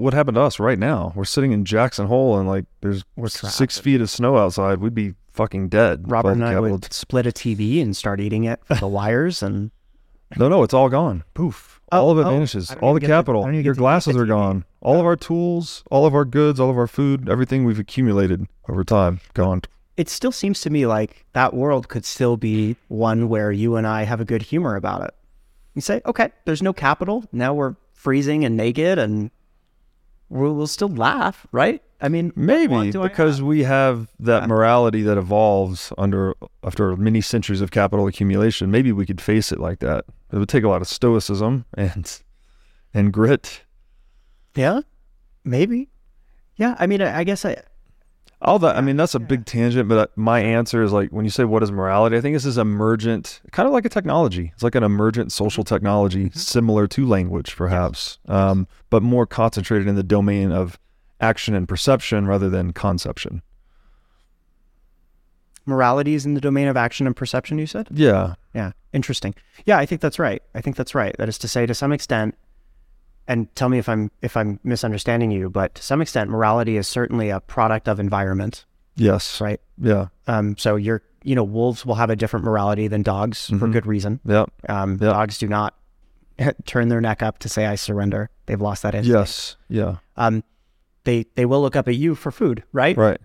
would happen to us right now. We're sitting in Jackson Hole and like there's 6 feet of snow outside. We'd be fucking dead. Robert and I would split a TV and start eating it for the wires and... No, it's all gone. Poof. All of it vanishes. All the capital. Your glasses are gone. All of our tools, all of our goods, all of our food, everything we've accumulated over time, gone. It still seems to me like that world could still be one where you and I have a good humor about it. You say, okay, there's no capital. Now we're freezing and naked and... we'll still laugh, right? I mean, maybe because we have that morality that evolves after many centuries of capital accumulation. Maybe we could face it like that. It would take a lot of stoicism and grit. Yeah, maybe. Yeah, I mean, I guess all that. Yeah, I mean, that's a big tangent, but my answer is like when you say what is morality, I think this is emergent, kind of like a technology. It's like an emergent social technology, similar to language, perhaps. But more concentrated in the domain of action and perception rather than conception. Morality is in the domain of action and perception, you said? Yeah. Yeah. Interesting. Yeah, I think that's right. That is to say, to some extent, and tell me if I'm misunderstanding you, but to some extent, morality is certainly a product of environment. Yes. Right? Yeah. So wolves will have a different morality than dogs for good reason. Yep. Dogs do not turn their neck up to say, I surrender. They've lost that instinct. Yes. Yeah. They will look up at you for food, right? Right.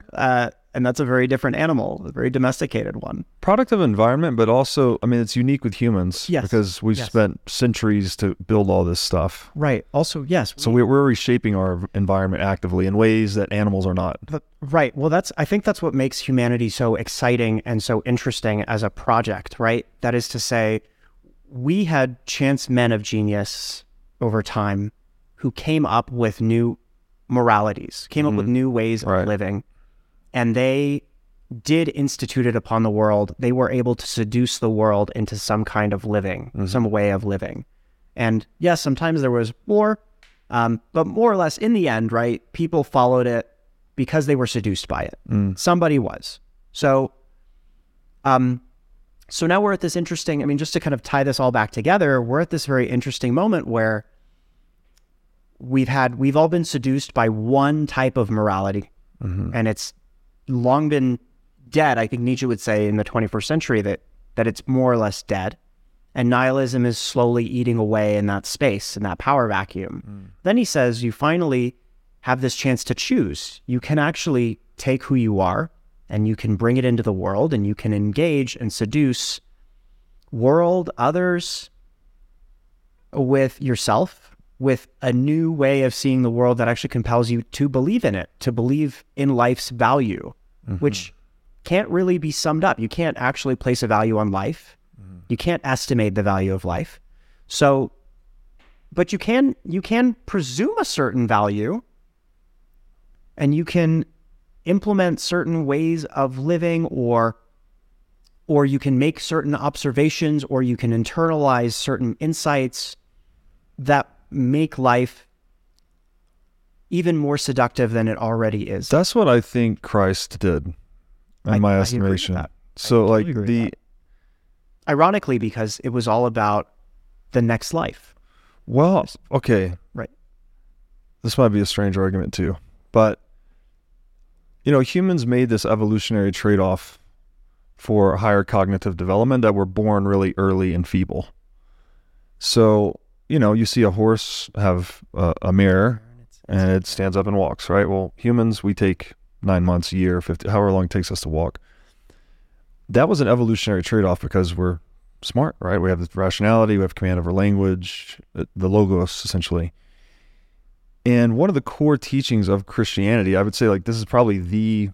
And that's a very different animal, a very domesticated one. Product of environment, but also, I mean, it's unique with humans. Yes. Because we've spent centuries to build all this stuff. Right. Also, yes. So we're reshaping our environment actively in ways that animals are not. Right. Well, I think that's what makes humanity so exciting and so interesting as a project, right? That is to say, we had chance men of genius over time who came up with new moralities, came up with new ways of living, and they did institute it upon the world. They were able to seduce the world into some kind of living, some way of living. And yes, sometimes there was war, but more or less in the end, right, people followed it because they were seduced by it. Somebody was. So now we're at this interesting, I mean, just to kind of tie this all back together, we're at this very interesting moment where we've all been seduced by one type of morality, and it's long been dead. I think Nietzsche would say in the 21st century that it's more or less dead, and nihilism is slowly eating away in that space, in that power vacuum. Then he says, you finally have this chance to choose. You can actually take who you are and you can bring it into the world and you can engage and seduce world, others, with yourself, with a new way of seeing the world that actually compels you to believe in it, to believe in life's value, which can't really be summed up. You can't actually place a value on life. You can't estimate the value of life. So, but you can presume a certain value and you can implement certain ways of living, or you can make certain observations, or you can internalize certain insights that make life even more seductive than it already is. That's what I think Christ did, in my estimation. Agree with that. So, I totally agree with that. Ironically, because it was all about the next life. Well, okay, right. This might be a strange argument too, but humans made this evolutionary trade-off for higher cognitive development that we're born really early and feeble. So, you see a horse have a mirror and it stands up and walks, right? Well, humans, we take 9 months, a year, 50, however long it takes us to walk. That was an evolutionary trade-off because we're smart, right? We have this rationality, we have command over language, the logos, essentially. And one of the core teachings of Christianity, I would say, like, this is probably the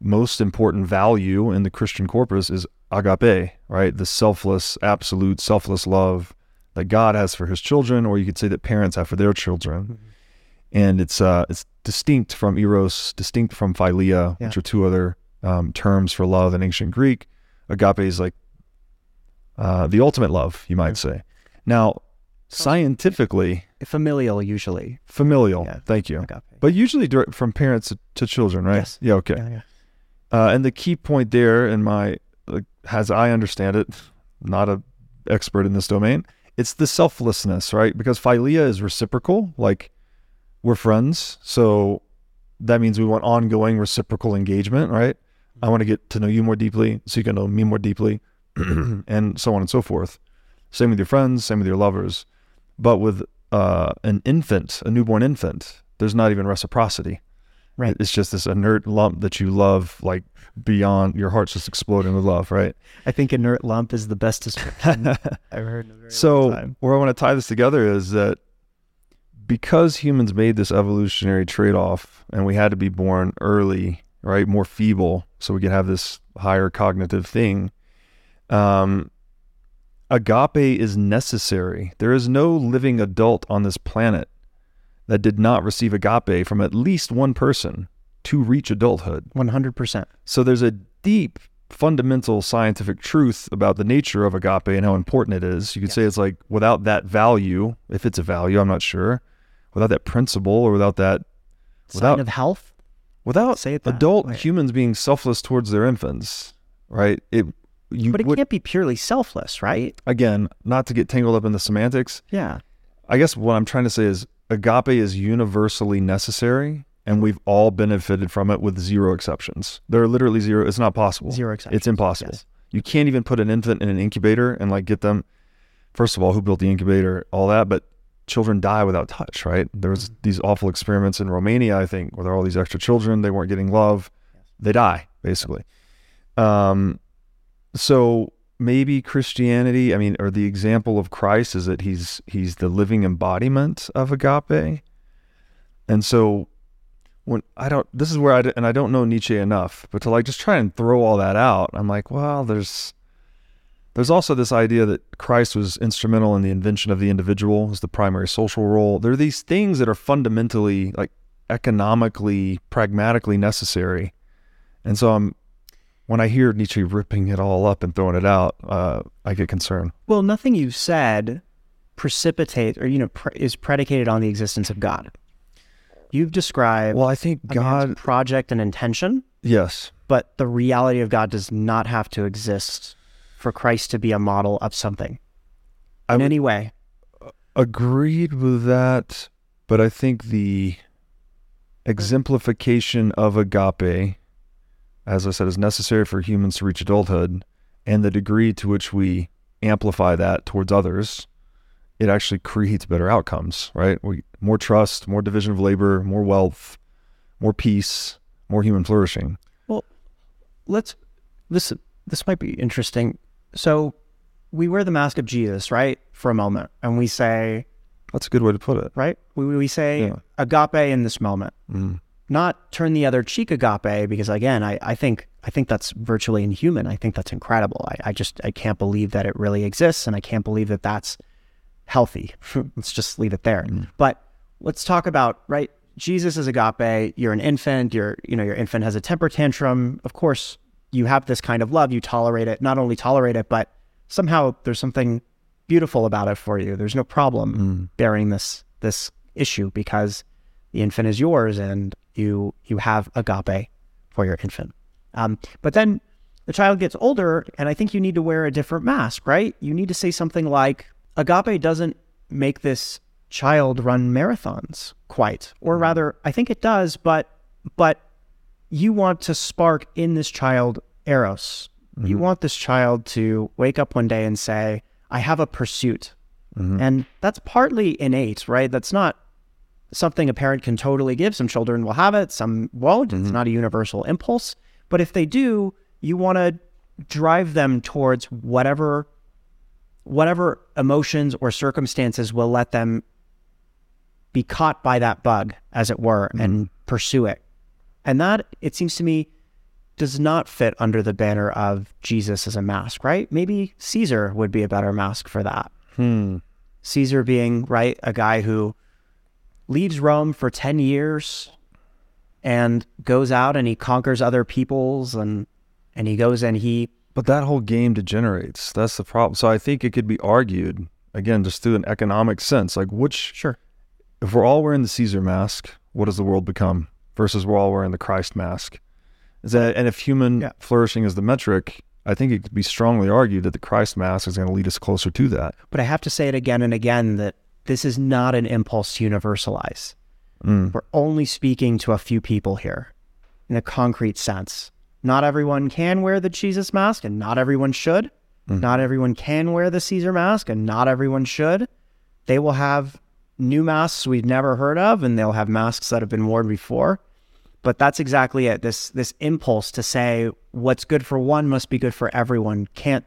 most important value in the Christian corpus, is agape, right? The selfless, absolute, selfless love that God has for his children, or you could say that parents have for their children. And it's distinct from eros, distinct from philia, which are two other terms for love in ancient Greek. Agape is like the ultimate love, you might say. Now, scientifically, familial usually. Familial, thank you. Agape. But usually direct from parents to children, right? Yes. Yeah, okay. Yeah, yeah. And the key point there in my, as I understand it, not an expert in this domain, it's the selflessness, right? Because philia is reciprocal, like we're friends, so that means we want ongoing reciprocal engagement, right? I want to get to know you more deeply so you can know me more deeply, and so on and so forth. Same with your friends, same with your lovers. But with an infant, a newborn infant, there's not even reciprocity. Right. It's just this inert lump that you love, like beyond your heart's just exploding with love, right? I think inert lump is the best description I've heard in a very long time. So where I want to tie this together is that because humans made this evolutionary trade-off and we had to be born early, right, more feeble, so we could have this higher cognitive thing, agape is necessary. There is no living adult on this planet that did not receive agape from at least one person to reach adulthood. 100%. So there's a deep, fundamental scientific truth about the nature of agape and how important it is. You could say it's like without that value, if it's a value, I'm not sure, without that principle or without that... Sign of health? Without adult humans being selfless towards their infants, right? But it can't be purely selfless, right? Again, not to get tangled up in the semantics. Yeah. I guess what I'm trying to say is agape is universally necessary, and we've all benefited from it with zero exceptions. There are literally zero. It's not possible. Zero exceptions. It's impossible. Yes. You can't even put an infant in an incubator and like get them. First of all, who built the incubator? All that, but children die without touch, right? There was these awful experiments in Romania, I think, where there were all these extra children. They weren't getting love. They die, basically. So maybe Christianity, or the example of Christ is that he's the living embodiment of agape. And so I don't know Nietzsche enough, but to just try and throw all that out, I'm like, well, there's also this idea that Christ was instrumental in the invention of the individual as the primary social role. There are these things that are fundamentally, economically, pragmatically necessary. And so when I hear Nietzsche ripping it all up and throwing it out, I get concerned. Well, nothing you've said is predicated on the existence of God. You've described. Well, I think God's project and intention. Yes. But the reality of God does not have to exist for Christ to be a model of something in any way. Agreed with that, but I think the exemplification of agape, as I said, is necessary for humans to reach adulthood, and the degree to which we amplify that towards others, it actually creates better outcomes, right? More trust, more division of labor, more wealth, more peace, more human flourishing. Well, this might be interesting. So we wear the mask of Jesus, right? For a moment. And we say... That's a good way to put it. Right? We say agape in this moment. Mm. Not turn the other cheek agape, because again, I think that's virtually inhuman. I think that's incredible. I can't believe that it really exists, and I can't believe that that's healthy. Let's just leave it there. Mm. But let's talk about, right, Jesus is agape. You're an infant. Your infant has a temper tantrum. Of course, you have this kind of love. You tolerate it. Not only tolerate it, but somehow there's something beautiful about it for you. There's no problem bearing this issue because the infant is yours, and you have agape for your infant. But then the child gets older, and I think you need to wear a different mask, right? You need to say something like, agape doesn't make this child run marathons quite, or rather, I think it does, but you want to spark in this child eros. Mm-hmm. You want this child to wake up one day and say, I have a pursuit. Mm-hmm. And that's partly innate, right? That's not something a parent can totally give. Some children will have it, some won't. Mm-hmm. It's not a universal impulse. But if they do, you want to drive them towards whatever emotions or circumstances will let them be caught by that bug, as it were, mm-hmm. and pursue it. And that, it seems to me, does not fit under the banner of Jesus as a mask, right? Maybe Caesar would be a better mask for that. Hmm. Caesar being, right, a guy who leaves Rome for 10 years, and goes out and he conquers other peoples, and he goes and he... But that whole game degenerates. That's the problem. So I think it could be argued, again, just through an economic sense, like which... Sure. If we're all wearing the Caesar mask, what does the world become? Versus we're all wearing the Christ mask. Is that, and if human flourishing is the metric, I think it could be strongly argued that the Christ mask is going to lead us closer to that. But I have to say it again and again that this is not an impulse to universalize. We're only speaking to a few people here in a concrete sense. Not everyone can wear the Jesus mask, and not everyone should. Not everyone can wear the Caesar mask, and not everyone should. They will have new masks we've never heard of, and they'll have masks that have been worn before. But that's exactly it. This impulse to say what's good for one must be good for everyone can't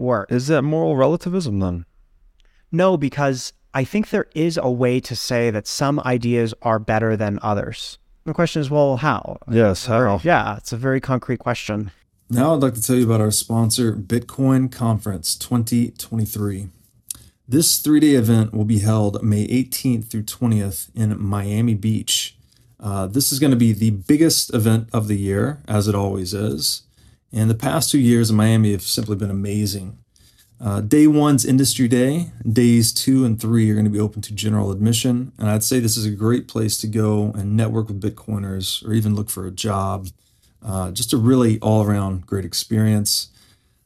work. Is that moral relativism then? No, because I think there is a way to say that some ideas are better than others. The question is, well, how? Yes, how? Yeah, it's a very concrete question. Now I'd like to tell you about our sponsor, Bitcoin Conference 2023. This three-day event will be held May 18th through 20th in Miami Beach. This is going to be the biggest event of the year, as it always is. And the past 2 years in Miami have simply been amazing. Day one's Industry Day. Days 2 and 3 are going to be open to general admission. And I'd say this is a great place to go and network with Bitcoiners or even look for a job. Just a really all-around great experience.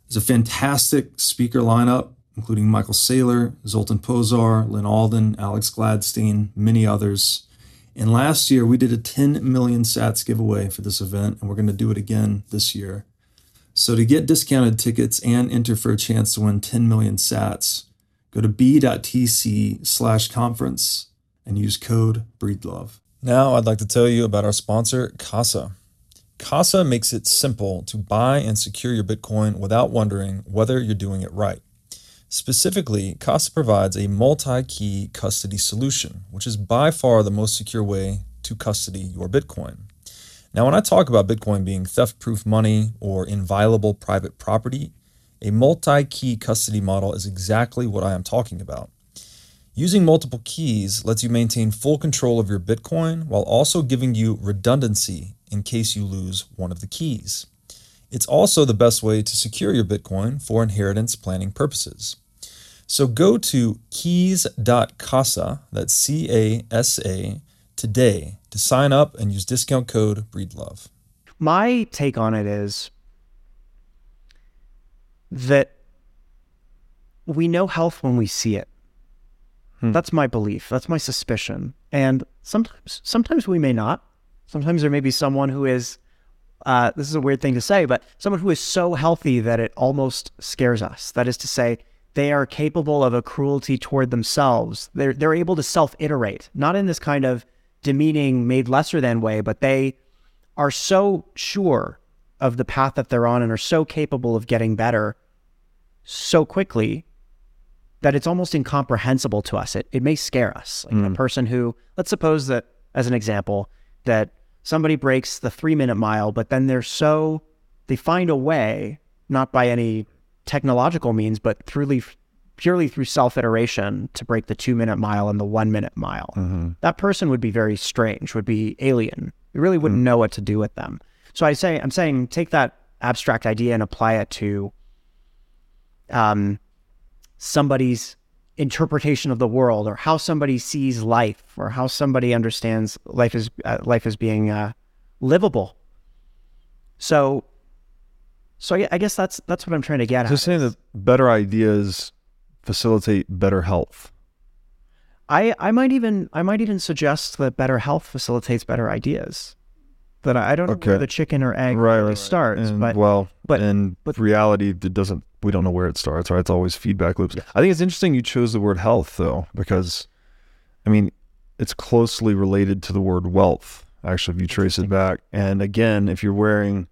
There's a fantastic speaker lineup, including Michael Saylor, Zoltan Pozar, Lynn Alden, Alex Gladstein, many others. And last year, we did a 10 million sats giveaway for this event, and we're going to do it again this year. So to get discounted tickets and enter for a chance to win 10 million sats, go to b.tc/conference and use code BREEDLOVE. Now I'd like to tell you about our sponsor, Casa. Casa makes it simple to buy and secure your Bitcoin without wondering whether you're doing it right. Specifically, Casa provides a multi-key custody solution, which is by far the most secure way to custody your Bitcoin. Now, when I talk about Bitcoin being theft-proof money or inviolable private property, a multi-key custody model is exactly what I am talking about. Using multiple keys lets you maintain full control of your Bitcoin while also giving you redundancy in case you lose one of the keys. It's also the best way to secure your Bitcoin for inheritance planning purposes. So go to keys.casa, that's C-A-S-A, today to sign up and use discount code BREEDLOVE. My take on it is that we know health when we see it. That's my belief. That's my suspicion. And sometimes we may not. Sometimes there may be someone who is, this is a weird thing to say, but someone who is so healthy that it almost scares us. That is to say, they are capable of a cruelty toward themselves. They're able to self-iterate, not in this kind of demeaning, made lesser than way, but they are so sure of the path that they're on and are so capable of getting better so quickly that it's almost incomprehensible to us. It may scare us. Like a person who, let's suppose that, as an example, that somebody breaks the 3-minute mile, but then they find a way, not by any technological means, but purely through self-iteration to break the 2-minute mile and the 1-minute mile. That person would be very strange, would be alien. You really wouldn't know what to do with them. So I'm saying take that abstract idea and apply it to somebody's interpretation of the world, or how somebody sees life, or how somebody understands life as being livable. So I guess that's what I'm trying to get at. So saying that better ideas facilitate better health. I might even suggest that better health facilitates better ideas. That I don't know where the chicken or egg really starts. And, but in reality, we don't know where it starts, right? It's always feedback loops. Yeah. I think it's interesting you chose the word health though, because I mean it's closely related to the word wealth, actually, if you trace it back. And again, if you're wearing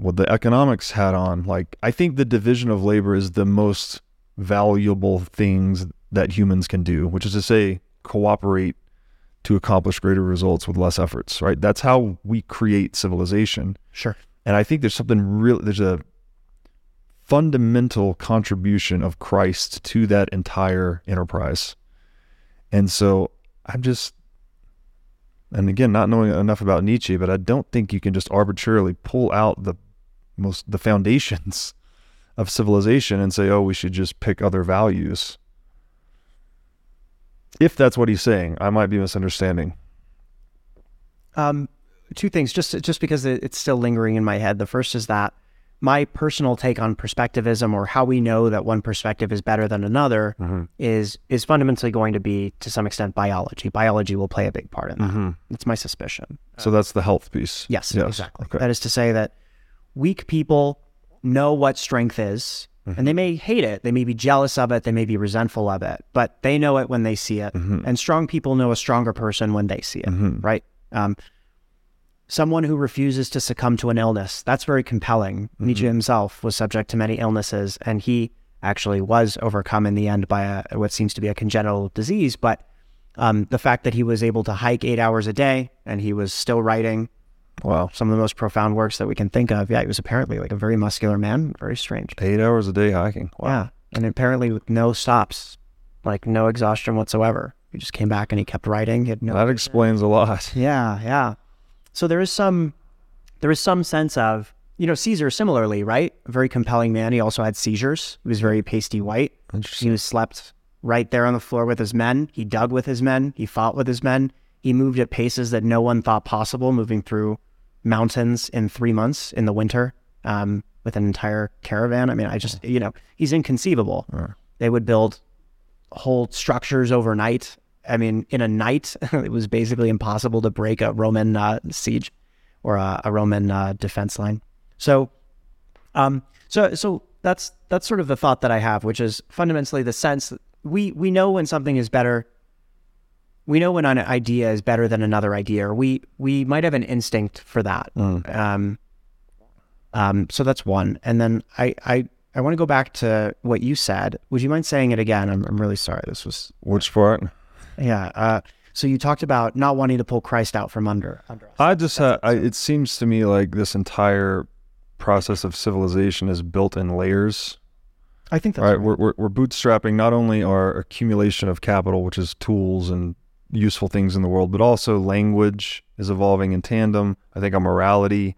the economics hat on, like I think the division of labor is the most valuable things that humans can do, which is to say cooperate to accomplish greater results with less efforts, right? That's how we create civilization. Sure. And I think there's a fundamental contribution of Christ to that entire enterprise. And so I'm just And again, not knowing enough about Nietzsche, but I don't think you can just arbitrarily pull out the foundations of civilization and say, oh, we should just pick other values. If that's what he's saying, I might be misunderstanding. Two things, just because it's still lingering in my head. The first is that my personal take on perspectivism, or how we know that one perspective is better than another, mm-hmm. is fundamentally going to be, to some extent, biology. Biology will play a big part in that. Mm-hmm. That's my suspicion. So that's the health piece. Yes. Exactly. Okay. That is to say that weak people know what strength is, mm-hmm. and they may hate it. They may be jealous of it. They may be resentful of it, but they know it when they see it. Mm-hmm. And strong people know a stronger person when they see it, mm-hmm. right? Someone who refuses to succumb to an illness, that's very compelling. Mm-hmm. Nietzsche himself was subject to many illnesses, and he actually was overcome in the end by what seems to be a congenital disease. But the fact that he was able to hike 8 hours a day and he was still writing some of the most profound works that we can think of. Yeah, he was apparently like a very muscular man. Very strange. 8 hours a day hiking. Wow. Yeah, and apparently with no stops, like no exhaustion whatsoever. He just came back and he kept writing. That explains a lot. Yeah. So there is some sense of, Caesar similarly, right? A very compelling man. He also had seizures. He was very pasty white. Interesting. He slept right there on the floor with his men. He dug with his men. He fought with his men. He moved at paces that no one thought possible, moving through mountains in 3 months in the winter with an entire caravan. I mean, he's inconceivable. They would build whole structures overnight. I mean, in a night, it was basically impossible to break a Roman siege or a Roman defense line. So that's sort of the thought that I have, which is fundamentally the sense that we know when something is better. We know when an idea is better than another idea, or we might have an instinct for that. So that's one. And then I want to go back to what you said. Would you mind saying it again? I'm really sorry. This was which part? Yeah. So you talked about not wanting to pull Christ out from under us. It seems to me like this entire process of civilization is built in layers. I think that's right. We're bootstrapping not only our accumulation of capital, which is tools and useful things in the world, but also language is evolving in tandem. I think our morality,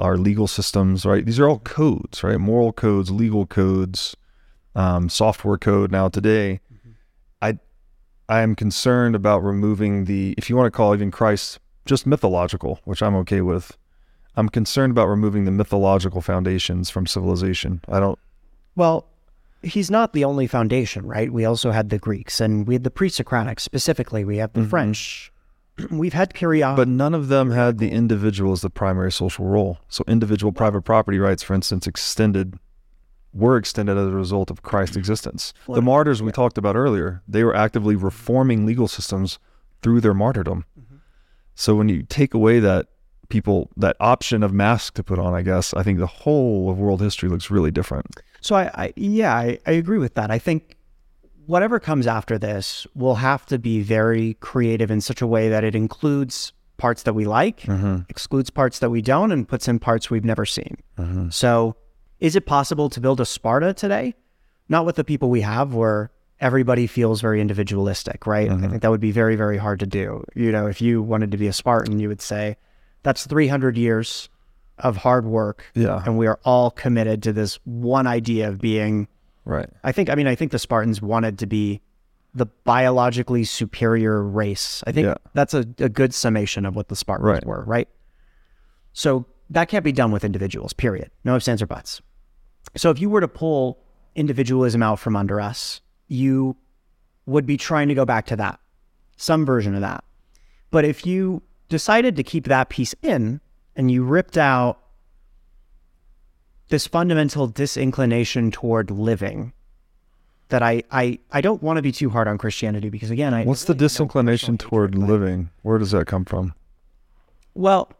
our legal systems, right? These are all codes, right? Moral codes, legal codes, software code. Now today, I am concerned about removing the, if you want to call even Christ just mythological, which I'm okay with. I'm concerned about removing the mythological foundations from civilization. Well, he's not the only foundation, right? We also had the Greeks, and we had the pre-Socratics specifically. We have the mm-hmm. French. We've had Kiriakos. But none of them had the individual as the primary social role. So individual private property rights, for instance, were extended as a result of Christ's existence. The martyrs we talked about earlier, they were actively reforming legal systems through their martyrdom. Mm-hmm. So when you take away that option of mask to put on, I guess, I think the whole of world history looks really different. So I agree with that. I think whatever comes after this will have to be very creative in such a way that it includes parts that we like, mm-hmm. excludes parts that we don't, and puts in parts we've never seen. Mm-hmm. So is it possible to build a Sparta today? Not with the people we have, where everybody feels very individualistic, right? Mm-hmm. I think that would be very, very hard to do. If you wanted to be a Spartan, you would say, that's 300 years of hard work, and we are all committed to this one idea of being... Right. I think the Spartans wanted to be the biologically superior race. I think that's a good summation of what the Spartans were, right? So that can't be done with individuals, period. No ifs, ands, or buts. So if you were to pull individualism out from under us, you would be trying to go back to that, some version of that. But if you decided to keep that piece in, and you ripped out this fundamental disinclination toward living, that I don't want to be too hard on Christianity, because again, what's the disinclination toward living? Where does that come from? Well,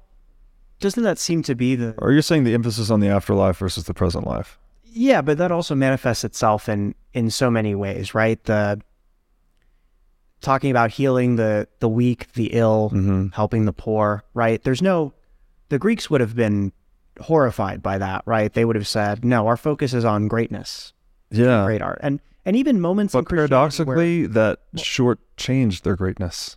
doesn't that seem to be the... Or you're saying the emphasis on the afterlife versus the present life? Yeah, but that also manifests itself in so many ways, right? The talking about healing the weak, the ill, mm-hmm. helping the poor, right? The Greeks would have been horrified by that, right? They would have said, no, our focus is on greatness. Yeah. Great art. And even moments in Christianity paradoxically, that shortchanged their greatness.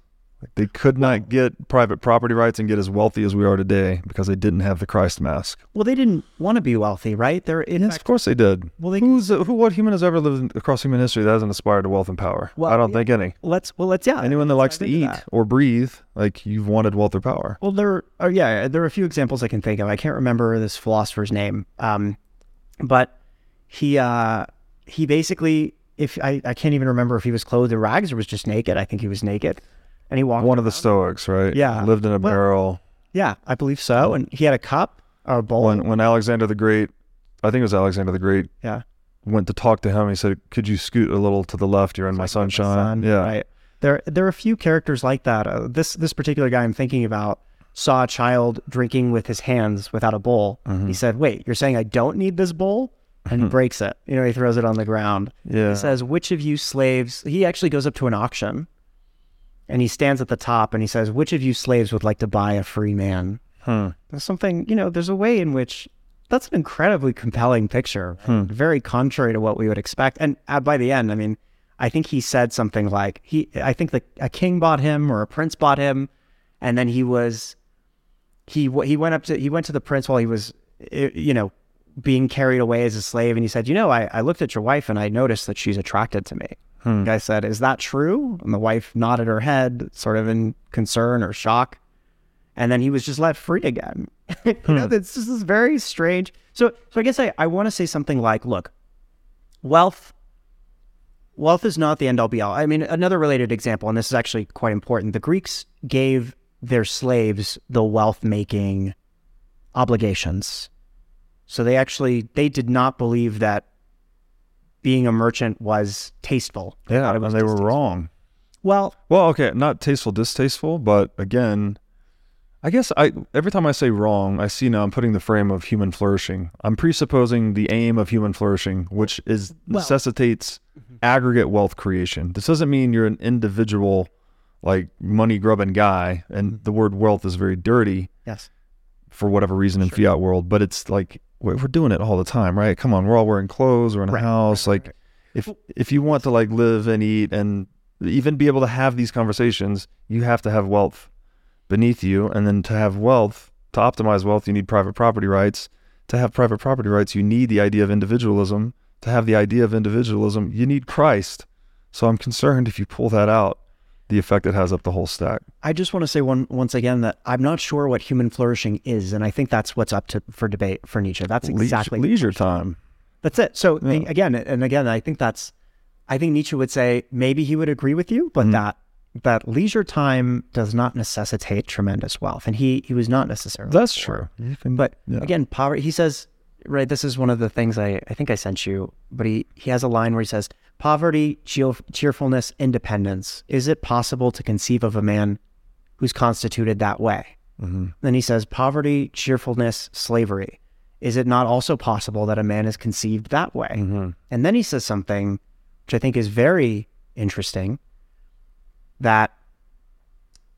They could not get private property rights and get as wealthy as we are today because they didn't have the Christ mask. Well, they didn't want to be wealthy, right? Yes, of course they did. Well, what human has ever lived across human history that hasn't aspired to wealth and power? Well, I don't think any. Anyone that likes to eat or breathe, you've wanted wealth or power. Well, there are a few examples I can think of. I can't remember this philosopher's name, but he basically, I can't even remember if he was clothed in rags or was just naked. I think he was naked. And he walked. One of the Stoics, right? Yeah. Lived in a barrel. Yeah, I believe so. And he had a cup or a bowl. When Alexander the Great, I think it was Alexander the Great, went to talk to him, he said, "Could you scoot a little to the left? You're in my sunshine." Yeah. Right. There are a few characters like that. This particular guy I'm thinking about saw a child drinking with his hands without a bowl. Mm-hmm. He said, "Wait, you're saying I don't need this bowl?" And he breaks it. He throws it on the ground. Yeah. He says, "Which of you slaves?" He actually goes up to an auction. And he stands at the top and he says, "Which of you slaves would like to buy a free man?" There's something, there's a way in which that's an incredibly compelling picture, very contrary to what we would expect. And by the end, I think he said something like, a king bought him or a prince bought him. And then he went to the prince while he was, being carried away as a slave. And he said, I looked at your wife and I noticed that she's attracted to me. The guy said, "Is that true?" And the wife nodded her head, sort of in concern or shock. And then he was just let free again. This is very strange. So I guess I want to say something like, look, wealth is not the end all be all. Another related example, and this is actually quite important. The Greeks gave their slaves the wealth-making obligations. So they did not believe that being a merchant was tasteful. Yeah, and they were wrong. Well, okay, not tasteful, distasteful, but again, I guess every time I say wrong, I see now I'm putting the frame of human flourishing. I'm presupposing the aim of human flourishing, which is necessitates aggregate wealth creation. This doesn't mean you're an individual, money grubbing guy, and the word wealth is very dirty. Yes. For whatever reason in fiat world, but it's we're doing it all the time, right? Come on, we're all wearing clothes, we're in a house. If you want to live and eat and even be able to have these conversations, you have to have wealth beneath you. And then to optimize wealth, you need private property rights. To have private property rights, you need the idea of individualism. To have the idea of individualism, you need Christ. So I'm concerned if you pull that out, the effect it has up the whole stack. I just want to say once again that I'm not sure what human flourishing is, and I think that's what's up for debate for Nietzsche. That's exactly leisure time. That's it. So again, I think Nietzsche would say maybe he would agree with you, but that leisure time does not necessitate tremendous wealth, and he was not necessarily. That's true. Again, poverty. He says, right, this is one of the things I think I sent you, but he has a line where he says, "Poverty, cheerfulness, independence. Is it possible to conceive of a man who's constituted that way?" Mm-hmm. Then he says, "Poverty, cheerfulness, slavery. Is it not also possible that a man is conceived that way?" Mm-hmm. And then he says something which I think is very interesting, that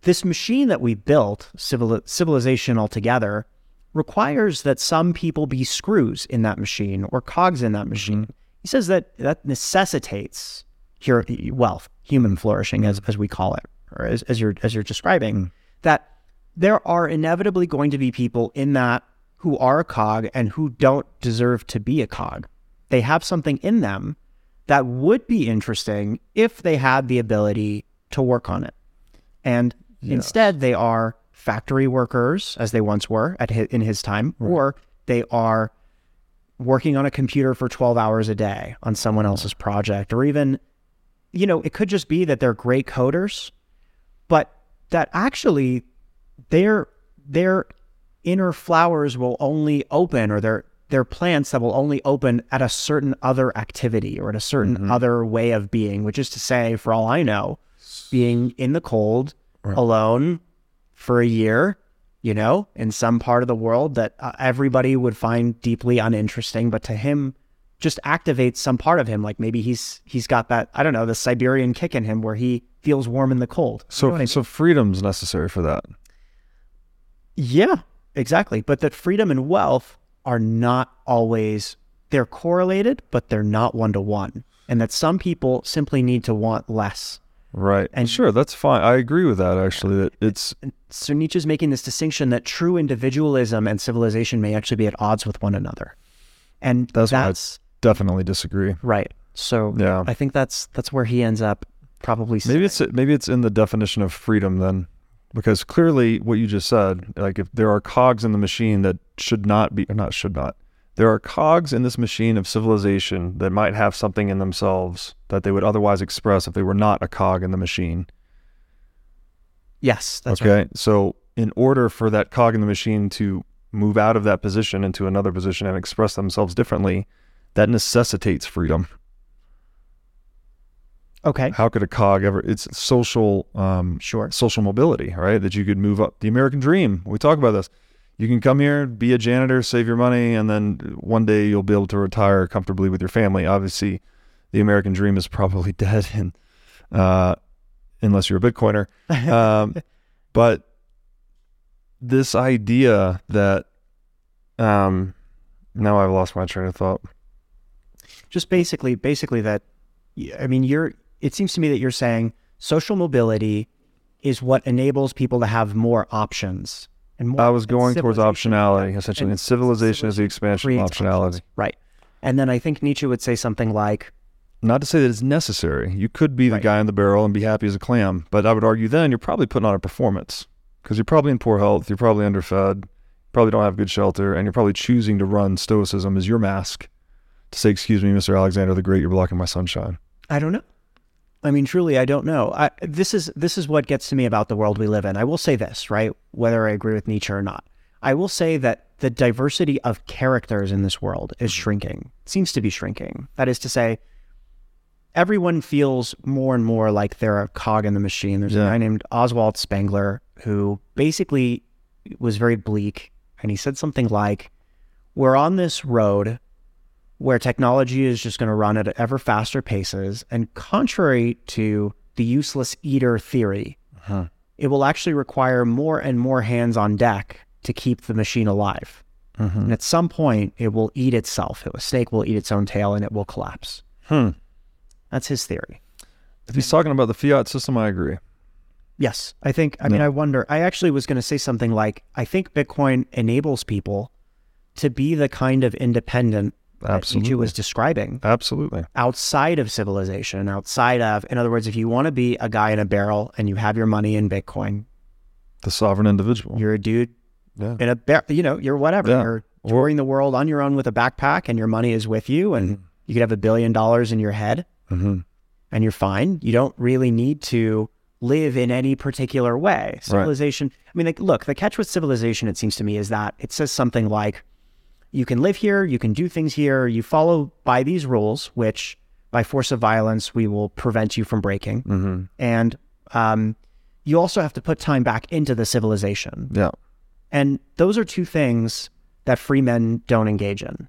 this machine that we built, civilization altogether, requires that some people be screws in that machine or cogs in that machine. Mm-hmm. He says that necessitates wealth, human flourishing, as we call it, or as you're describing, that there are inevitably going to be people in that who are a cog and who don't deserve to be a cog. They have something in them that would be interesting if they had the ability to work on it. And instead, they are factory workers, as they once were in his time, or they are working on a computer for 12 hours a day on someone else's project, or even, it could just be that they're great coders, but that actually their inner flowers will only open, or their plants that will only open at a certain other activity or at a certain other way of being, which is to say, for all I know, being in the cold, alone for a year, in some part of the world that everybody would find deeply uninteresting, but to him just activates some part of him. Like maybe he's got that, I don't know, the Siberian kick in him where he feels warm in the cold. So freedom's necessary for that. Yeah, exactly. But that freedom and wealth are not always, they're correlated, but they're not one-to-one. And that some people simply need to want less. Right. And sure, that's fine. I agree with that, actually. That it's so Nietzsche's making this distinction that true individualism and civilization may actually be at odds with one another. And that's why I definitely disagree. Right. So yeah. I think that's where he ends up probably saying. Maybe it's in the definition of freedom then. Because clearly what you just said, like if there are cogs in the machine that should not be, or not should not, there are cogs in this machine of civilization that might have something in themselves that they would otherwise express if they were not a cog in the machine. Yes, that's right. Okay, so in order for that cog in the machine to move out of that position into another position and express themselves differently, that necessitates freedom. Okay. How could a cog ever... It's social social mobility, right? That you could move up. The American dream, we talk about this. You can come here, be a janitor, save your money, and then one day you'll be able to retire comfortably with your family. Obviously, the American dream is probably dead, and, unless you're a Bitcoiner. But this idea that... now I've lost my train of thought. Just basically that... I mean, it seems to me that you're saying social mobility is what enables people to have more options. And more, I was going towards optionality, essentially. And civilization is the expansion of optionality. Options. Right. And then I think Nietzsche would say something like... Not to say that it's necessary. You could be the guy in the barrel and be happy as a clam. But I would argue then you're probably putting on a performance because you're probably in poor health, you're probably underfed, probably don't have good shelter, and you're probably choosing to run stoicism as your mask to say, excuse me, Mr. Alexander the Great, you're blocking my sunshine. I don't know. I mean, truly, I don't know. This is what gets to me about the world we live in. I will say this, right? Whether I agree with Nietzsche or not, I will say that the diversity of characters in this world is shrinking, seems to be shrinking. That is to say, everyone feels more and more like they're a cog in the machine. There's a guy named Oswald Spengler who basically was very bleak, and he said something like, we're on this road where technology is just going to run at ever faster paces. And contrary to the useless eater theory, it will actually require more and more hands on deck to keep the machine alive. Mm-hmm. And at some point, it will eat itself. A snake will eat its own tail and it will collapse. That's his theory. If he's talking about the fiat system, I agree. Yes. I think, I wonder, I actually was going to say something like, I think Bitcoin enables people to be the kind of independent that Nietzsche was describing. Absolutely. Outside of civilization, in other words, if you want to be a guy in a barrel and you have your money in Bitcoin. The sovereign individual. You're a dude in a barrel, you're whatever. Yeah. You're touring the world on your own with a backpack and your money is with you and you could have $1 billion in your head and you're fine. You don't really need to live in any particular way. Civilization, I mean, like, look, the catch with civilization, it seems to me, is that it says something like, you can live here, you can do things here, you follow by these rules, which by force of violence, we will prevent you from breaking. Mm-hmm. And you also have to put time back into the civilization. Yeah. And those are two things that free men don't engage in.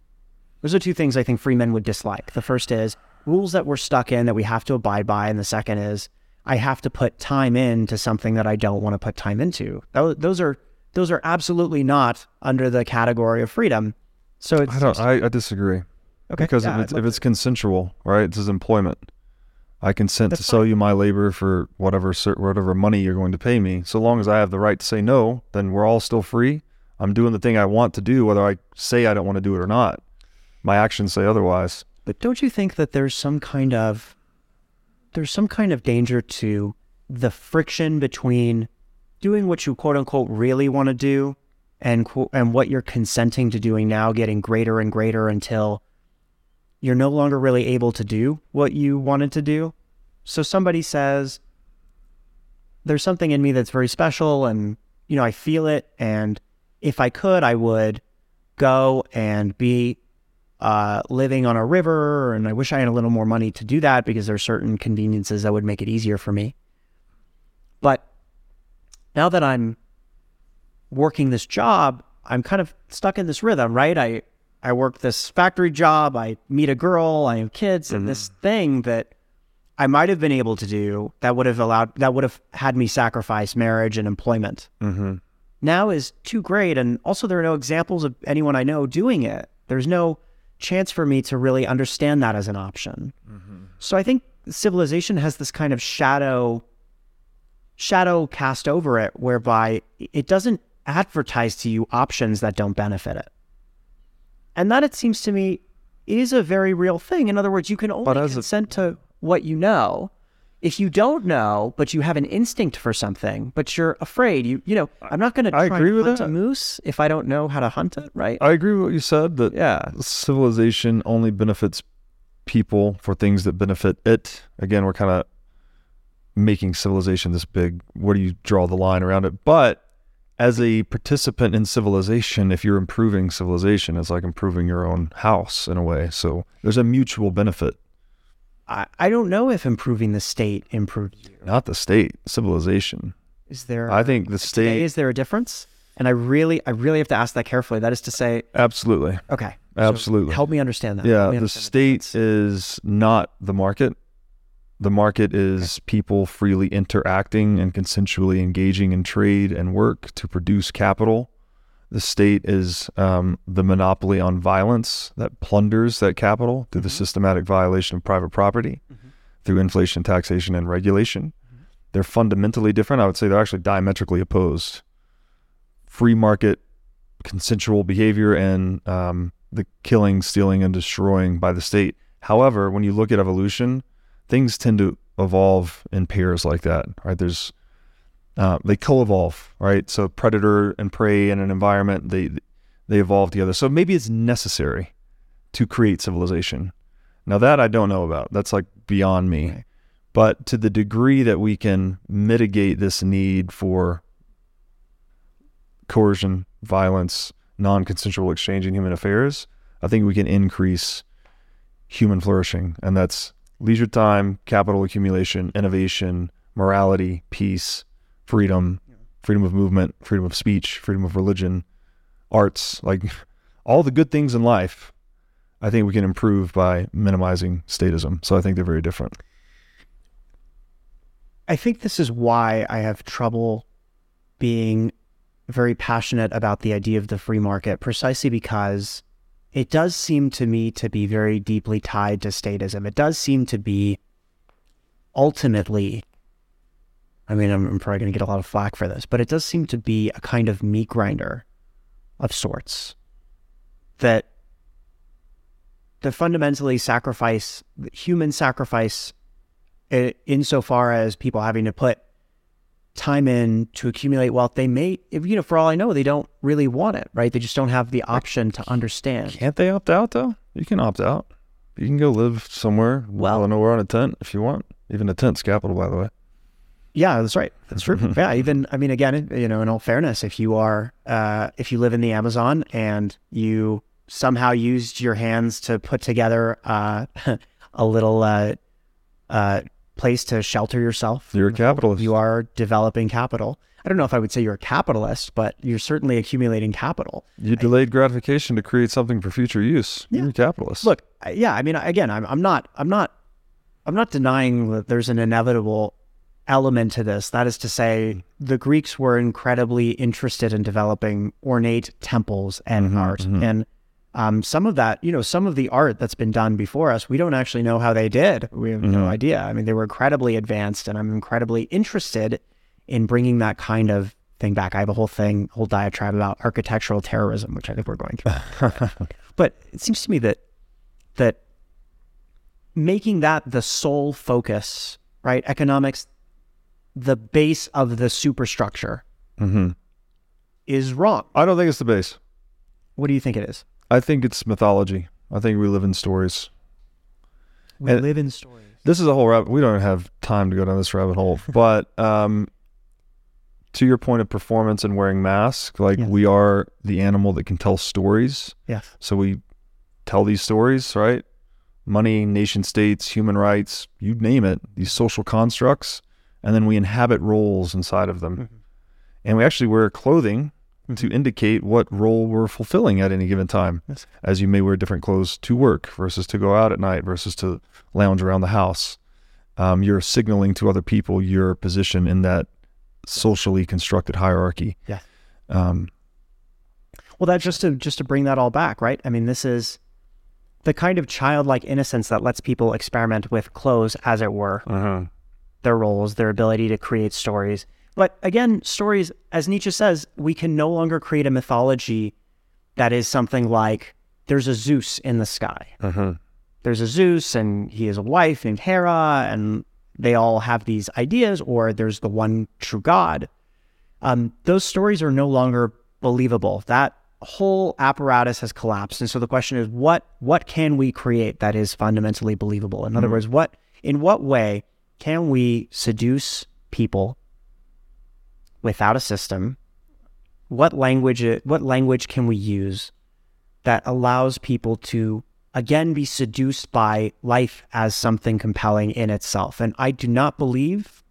Those are two things I think free men would dislike. The first is rules that we're stuck in that we have to abide by. And the second is I have to put time into something that I don't want to put time into. Those are absolutely not under the category of freedom. So it's I disagree. Okay. Because if it's consensual, right? This is employment. I consent to sell you my labor for whatever money you're going to pay me. So long as I have the right to say no, then we're all still free. I'm doing the thing I want to do, whether I say I don't want to do it or not. My actions say otherwise. But don't you think that there's some kind of danger to the friction between doing what you quote unquote really want to do and what you're consenting to doing now getting greater and greater until you're no longer really able to do what you wanted to do? So somebody says, there's something in me that's very special and, I feel it. And if I could, I would go and be living on a river. And I wish I had a little more money to do that because there are certain conveniences that would make it easier for me. But now that I'm working this job, I'm kind of stuck in this rhythm, right? I work this factory job, I meet a girl, I have kids, and this thing that I might have been able to do that would have had me sacrifice marriage and employment now is too great. And also there are no examples of anyone I know doing it. There's no chance for me to really understand that as an option. So I think civilization has this kind of shadow cast over it, whereby it doesn't advertise to you options that don't benefit it. And that, it seems to me, is a very real thing. In other words, you can only consent to what you know. If you don't know, but you have an instinct for something, but you're afraid, you know, I'm not going to try to hunt a moose if I don't know how to hunt it, right? I agree with what you said, that civilization only benefits people for things that benefit it. Again, we're kind of making civilization this big, where do you draw the line around it? But as a participant in civilization, if you're improving civilization, it's like improving your own house in a way. So there's a mutual benefit. I don't know if improving the state improved you. Not the state, civilization. Is there? I think the state. Today, is there a difference? And I really have to ask that carefully. That is to say, absolutely. Okay. Absolutely. So help me understand that. Yeah, the state is not the market. The market is people freely interacting and consensually engaging in trade and work to produce capital. The state is the monopoly on violence that plunders that capital through the systematic violation of private property, through inflation, taxation, and regulation. They're fundamentally different. I would say they're actually diametrically opposed. Free market, consensual behavior, and the killing, stealing, and destroying by the state. However, when you look at evolution, things tend to evolve in pairs like that, right? There's they co-evolve, right? So predator and prey in an environment, they evolve together. So maybe it's necessary to create civilization. Now that I don't know about. That's like beyond me. Right. But to the degree that we can mitigate this need for coercion, violence, non-consensual exchange in human affairs, I think we can increase human flourishing. And that's leisure time, capital accumulation, innovation, morality, peace, freedom, freedom of movement, freedom of speech, freedom of religion, arts, like all the good things in life, I think we can improve by minimizing statism. So I think they're very different. I think this is why I have trouble being very passionate about the idea of the free market, precisely because it does seem to me to be very deeply tied to statism. It does seem to be ultimately, I mean, I'm probably going to get a lot of flack for this, but it does seem to be a kind of meat grinder of sorts that fundamentally human sacrifice insofar as people having to put time in to accumulate wealth. They may, you know, for all I know, they don't really want it, right? They just don't have the option to understand. Can't they opt out though? You can opt out. You can go live somewhere, well, nowhere on a tent if you want. Even a tent's capital, by the way. Yeah, that's right. That's true. Yeah, even, I mean, again, you know, in all fairness, if you live in the Amazon and you somehow used your hands to put together a little place to shelter yourself, you're a capitalist. You are developing capital. I don't know if I would say you're a capitalist, but you're certainly accumulating capital. You delayed gratification to create something for future use. Yeah. You're a capitalist. Look, yeah, I mean, again, I'm not denying that there's an inevitable element to this. That is to say, the Greeks were incredibly interested in developing ornate temples and art. And some of that, you know, some of the art that's been done before us, we don't actually know how they did. We have no idea. I mean, they were incredibly advanced, and I'm incredibly interested in bringing that kind of thing back. I have a whole diatribe about architectural terrorism, which I think we're going through. But it seems to me that making that the sole focus, right? Economics, the base of the superstructure, is wrong. I don't think it's the base. What do you think it is? I think it's mythology. I think we live in stories. This is a whole rabbit. We don't have time to go down this rabbit hole. But to your point of performance and wearing masks, like we are the animal that can tell stories. Yes. So we tell these stories, right? Money, nation states, human rights, you name it, these social constructs. And then we inhabit roles inside of them. And we actually wear clothing to indicate what role we're fulfilling at any given time. Yes. As you may wear different clothes to work versus to go out at night versus to lounge around the house. You're signaling to other people your position in that socially constructed hierarchy. Yeah. Well, that just to bring that all back, right? I mean, this is the kind of childlike innocence that lets people experiment with clothes, as it were, their roles, their ability to create stories. But again, stories, as Nietzsche says, we can no longer create a mythology that is something like, there's a Zeus in the sky. There's a Zeus and he has a wife named Hera and they all have these ideas, or there's the one true God. Those stories are no longer believable. That whole apparatus has collapsed. And so the question is, what can we create that is fundamentally believable? In other words, in what way can we seduce people without a system? What language can we use that allows people to again be seduced by life as something compelling in itself? And I do not believe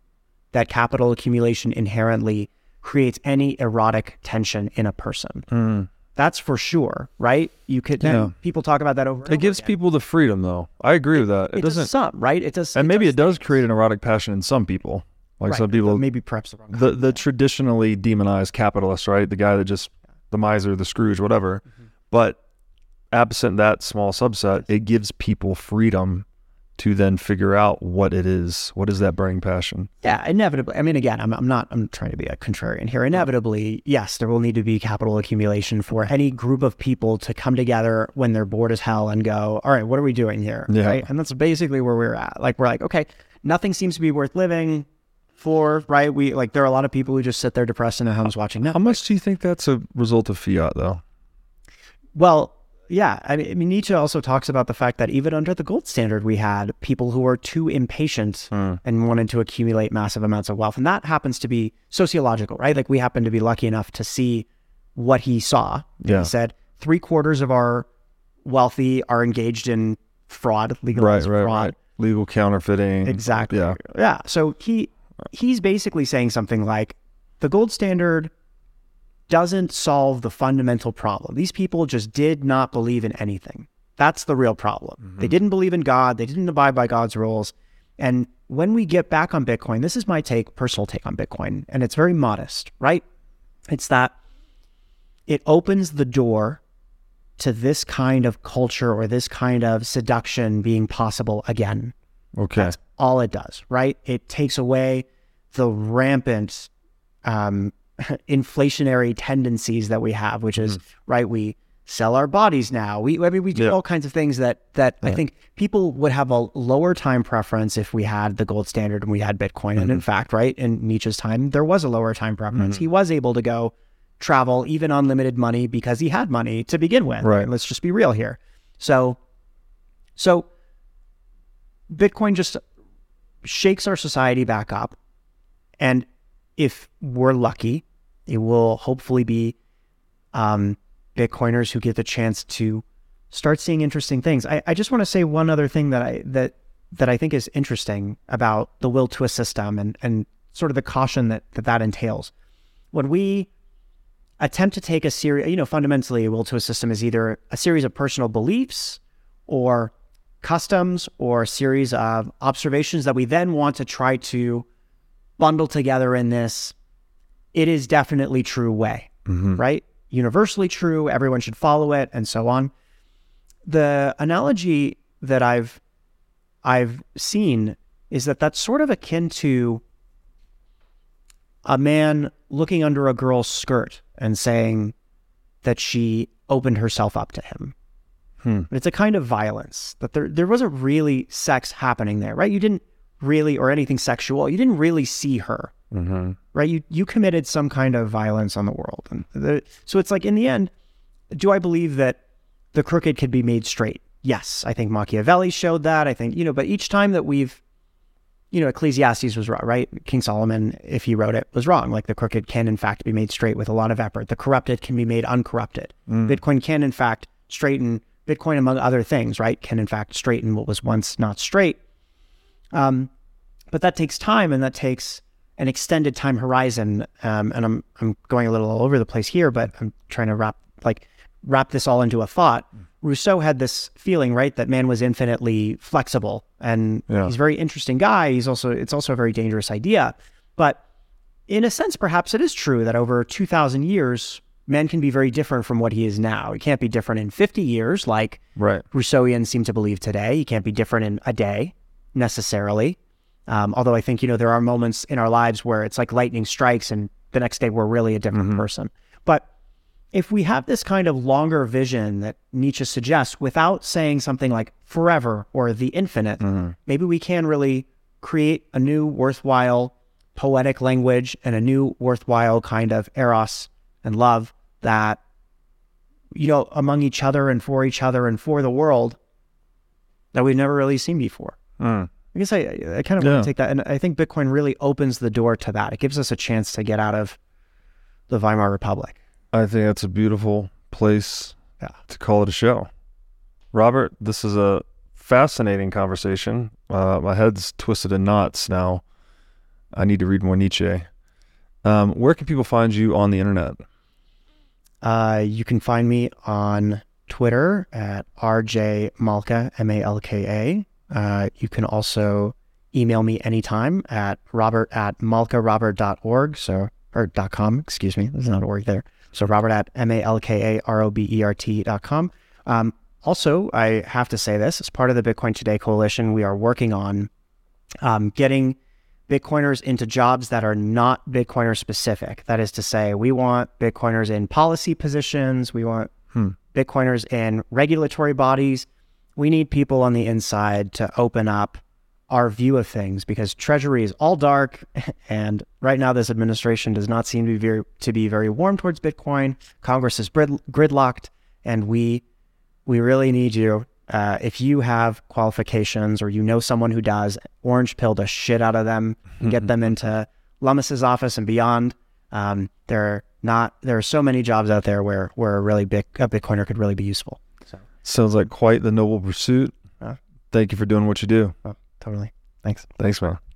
that capital accumulation inherently creates any erotic tension in a person. That's for sure, right? People talk about that over and over. It gives people the freedom, though. I agree with that. It doesn't. Some, right? It does. And maybe it does create an erotic passion in some people. Like right. Some people, maybe perhaps the wrong kind of the traditionally demonized capitalist, right? The guy that just, the miser, the Scrooge, whatever. But absent that small subset, it gives people freedom to then figure out what it is. What is that burning passion? Yeah, inevitably. I mean, again, I'm trying to be a contrarian here. Inevitably, yes, there will need to be capital accumulation for any group of people to come together when they're bored as hell and go, all right, what are we doing here? Yeah. Right? And that's basically where we're at. Like, we're like, okay, nothing seems to be worth living for, right? There are a lot of people who just sit there depressed in their homes watching Netflix. How much do you think that's a result of fiat, though? Well, yeah, I mean, Nietzsche also talks about the fact that even under the gold standard, we had people who were too impatient and wanted to accumulate massive amounts of wealth. And that happens to be sociological, right? Like, we happen to be lucky enough to see what he saw. Yeah. He said 3/4 of our wealthy are engaged in fraud, legalized fraud. Right. Legal counterfeiting. Exactly. Yeah. So he's basically saying something like, the gold standard doesn't solve the fundamental problem. These people just did not believe in anything. That's the real problem. They didn't believe in God. They didn't abide by God's rules. And when we get back on Bitcoin, this is my personal take on Bitcoin, and it's very modest, right? It's that it opens the door to this kind of culture or this kind of seduction being possible again. Okay. That's all it does, right? It takes away the rampant inflationary tendencies that we have, which is right, we sell our bodies now, we do all kinds of things that I think people would have a lower time preference if we had the gold standard and we had Bitcoin. And in fact, right, in Nietzsche's time there was a lower time preference. He was able to go travel even on limited money because he had money to begin with, right? Let's just be real here. So Bitcoin just shakes our society back up, and if we're lucky, it will hopefully be Bitcoiners who get the chance to start seeing interesting things. I just want to say one other thing that I think is interesting about the will to a system and sort of the caution that entails. When we attempt to take a series, fundamentally, a will to a system is either a series of personal beliefs or customs or a series of observations that we then want to try to bundle together in this, it is definitely true way, right? Universally true, everyone should follow it, and so on. The analogy that I've seen is that that's sort of akin to a man looking under a girl's skirt and saying that she opened herself up to him. But it's a kind of violence, that there wasn't really sex happening there, right? You didn't really, or anything sexual, you didn't really see her, right? You committed some kind of violence on the world. And so it's like, in the end, do I believe that the crooked could be made straight? Yes, I think Machiavelli showed that. I think, but each time that we've, Ecclesiastes was wrong, right? King Solomon, if he wrote it, was wrong. Like, the crooked can in fact be made straight with a lot of effort. The corrupted can be made uncorrupted. Bitcoin can in fact straighten, Bitcoin among other things, right? Can in fact straighten what was once not straight. But that takes time, and that takes an extended time horizon. And I'm going a little all over the place here, but I'm trying to wrap this all into a thought. Rousseau had this feeling, right, that man was infinitely flexible, and he's a very interesting guy. It's also a very dangerous idea, but in a sense, perhaps it is true that over 2,000 years, man can be very different from what he is now. He can't be different in 50 years, like Rousseauians seem to believe today. He can't be different in a day, necessarily. Although I think, you know, there are moments in our lives where it's like lightning strikes and the next day we're really a different person. But if we have this kind of longer vision that Nietzsche suggests, without saying something like forever or the infinite, maybe we can really create a new worthwhile poetic language and a new worthwhile kind of eros and love that, you know, among each other and for the world that we've never really seen before. I guess I kind of want to take that. And I think Bitcoin really opens the door to that. It gives us a chance to get out of the Weimar Republic. I think that's a beautiful place to call it a show. Robert, this is a fascinating conversation. My head's twisted in knots now. I need to read more Nietzsche. Where can people find you on the internet? You can find me on Twitter at rjmalka, M-A-L-K-A. You can also email me anytime at robert@malkarobert.org, so, or .com, excuse me, there's not org there. So robert@malkarobert.com. Also, I have to say this, as part of the Bitcoin Today Coalition, we are working on getting Bitcoiners into jobs that are not Bitcoiner specific. That is to say, we want Bitcoiners in policy positions, we want Bitcoiners in regulatory bodies. We need people on the inside to open up our view of things, because Treasury is all dark, and right now this administration does not seem to be very warm towards Bitcoin. Congress is gridlocked, and we really need you. If you have qualifications or you know someone who does, orange pill the shit out of them and get them into Lummis' office and beyond. There are so many jobs out there where a Bitcoiner could really be useful. Sounds like quite the noble pursuit. Thank you for doing what you do. Oh, totally. Thanks, man.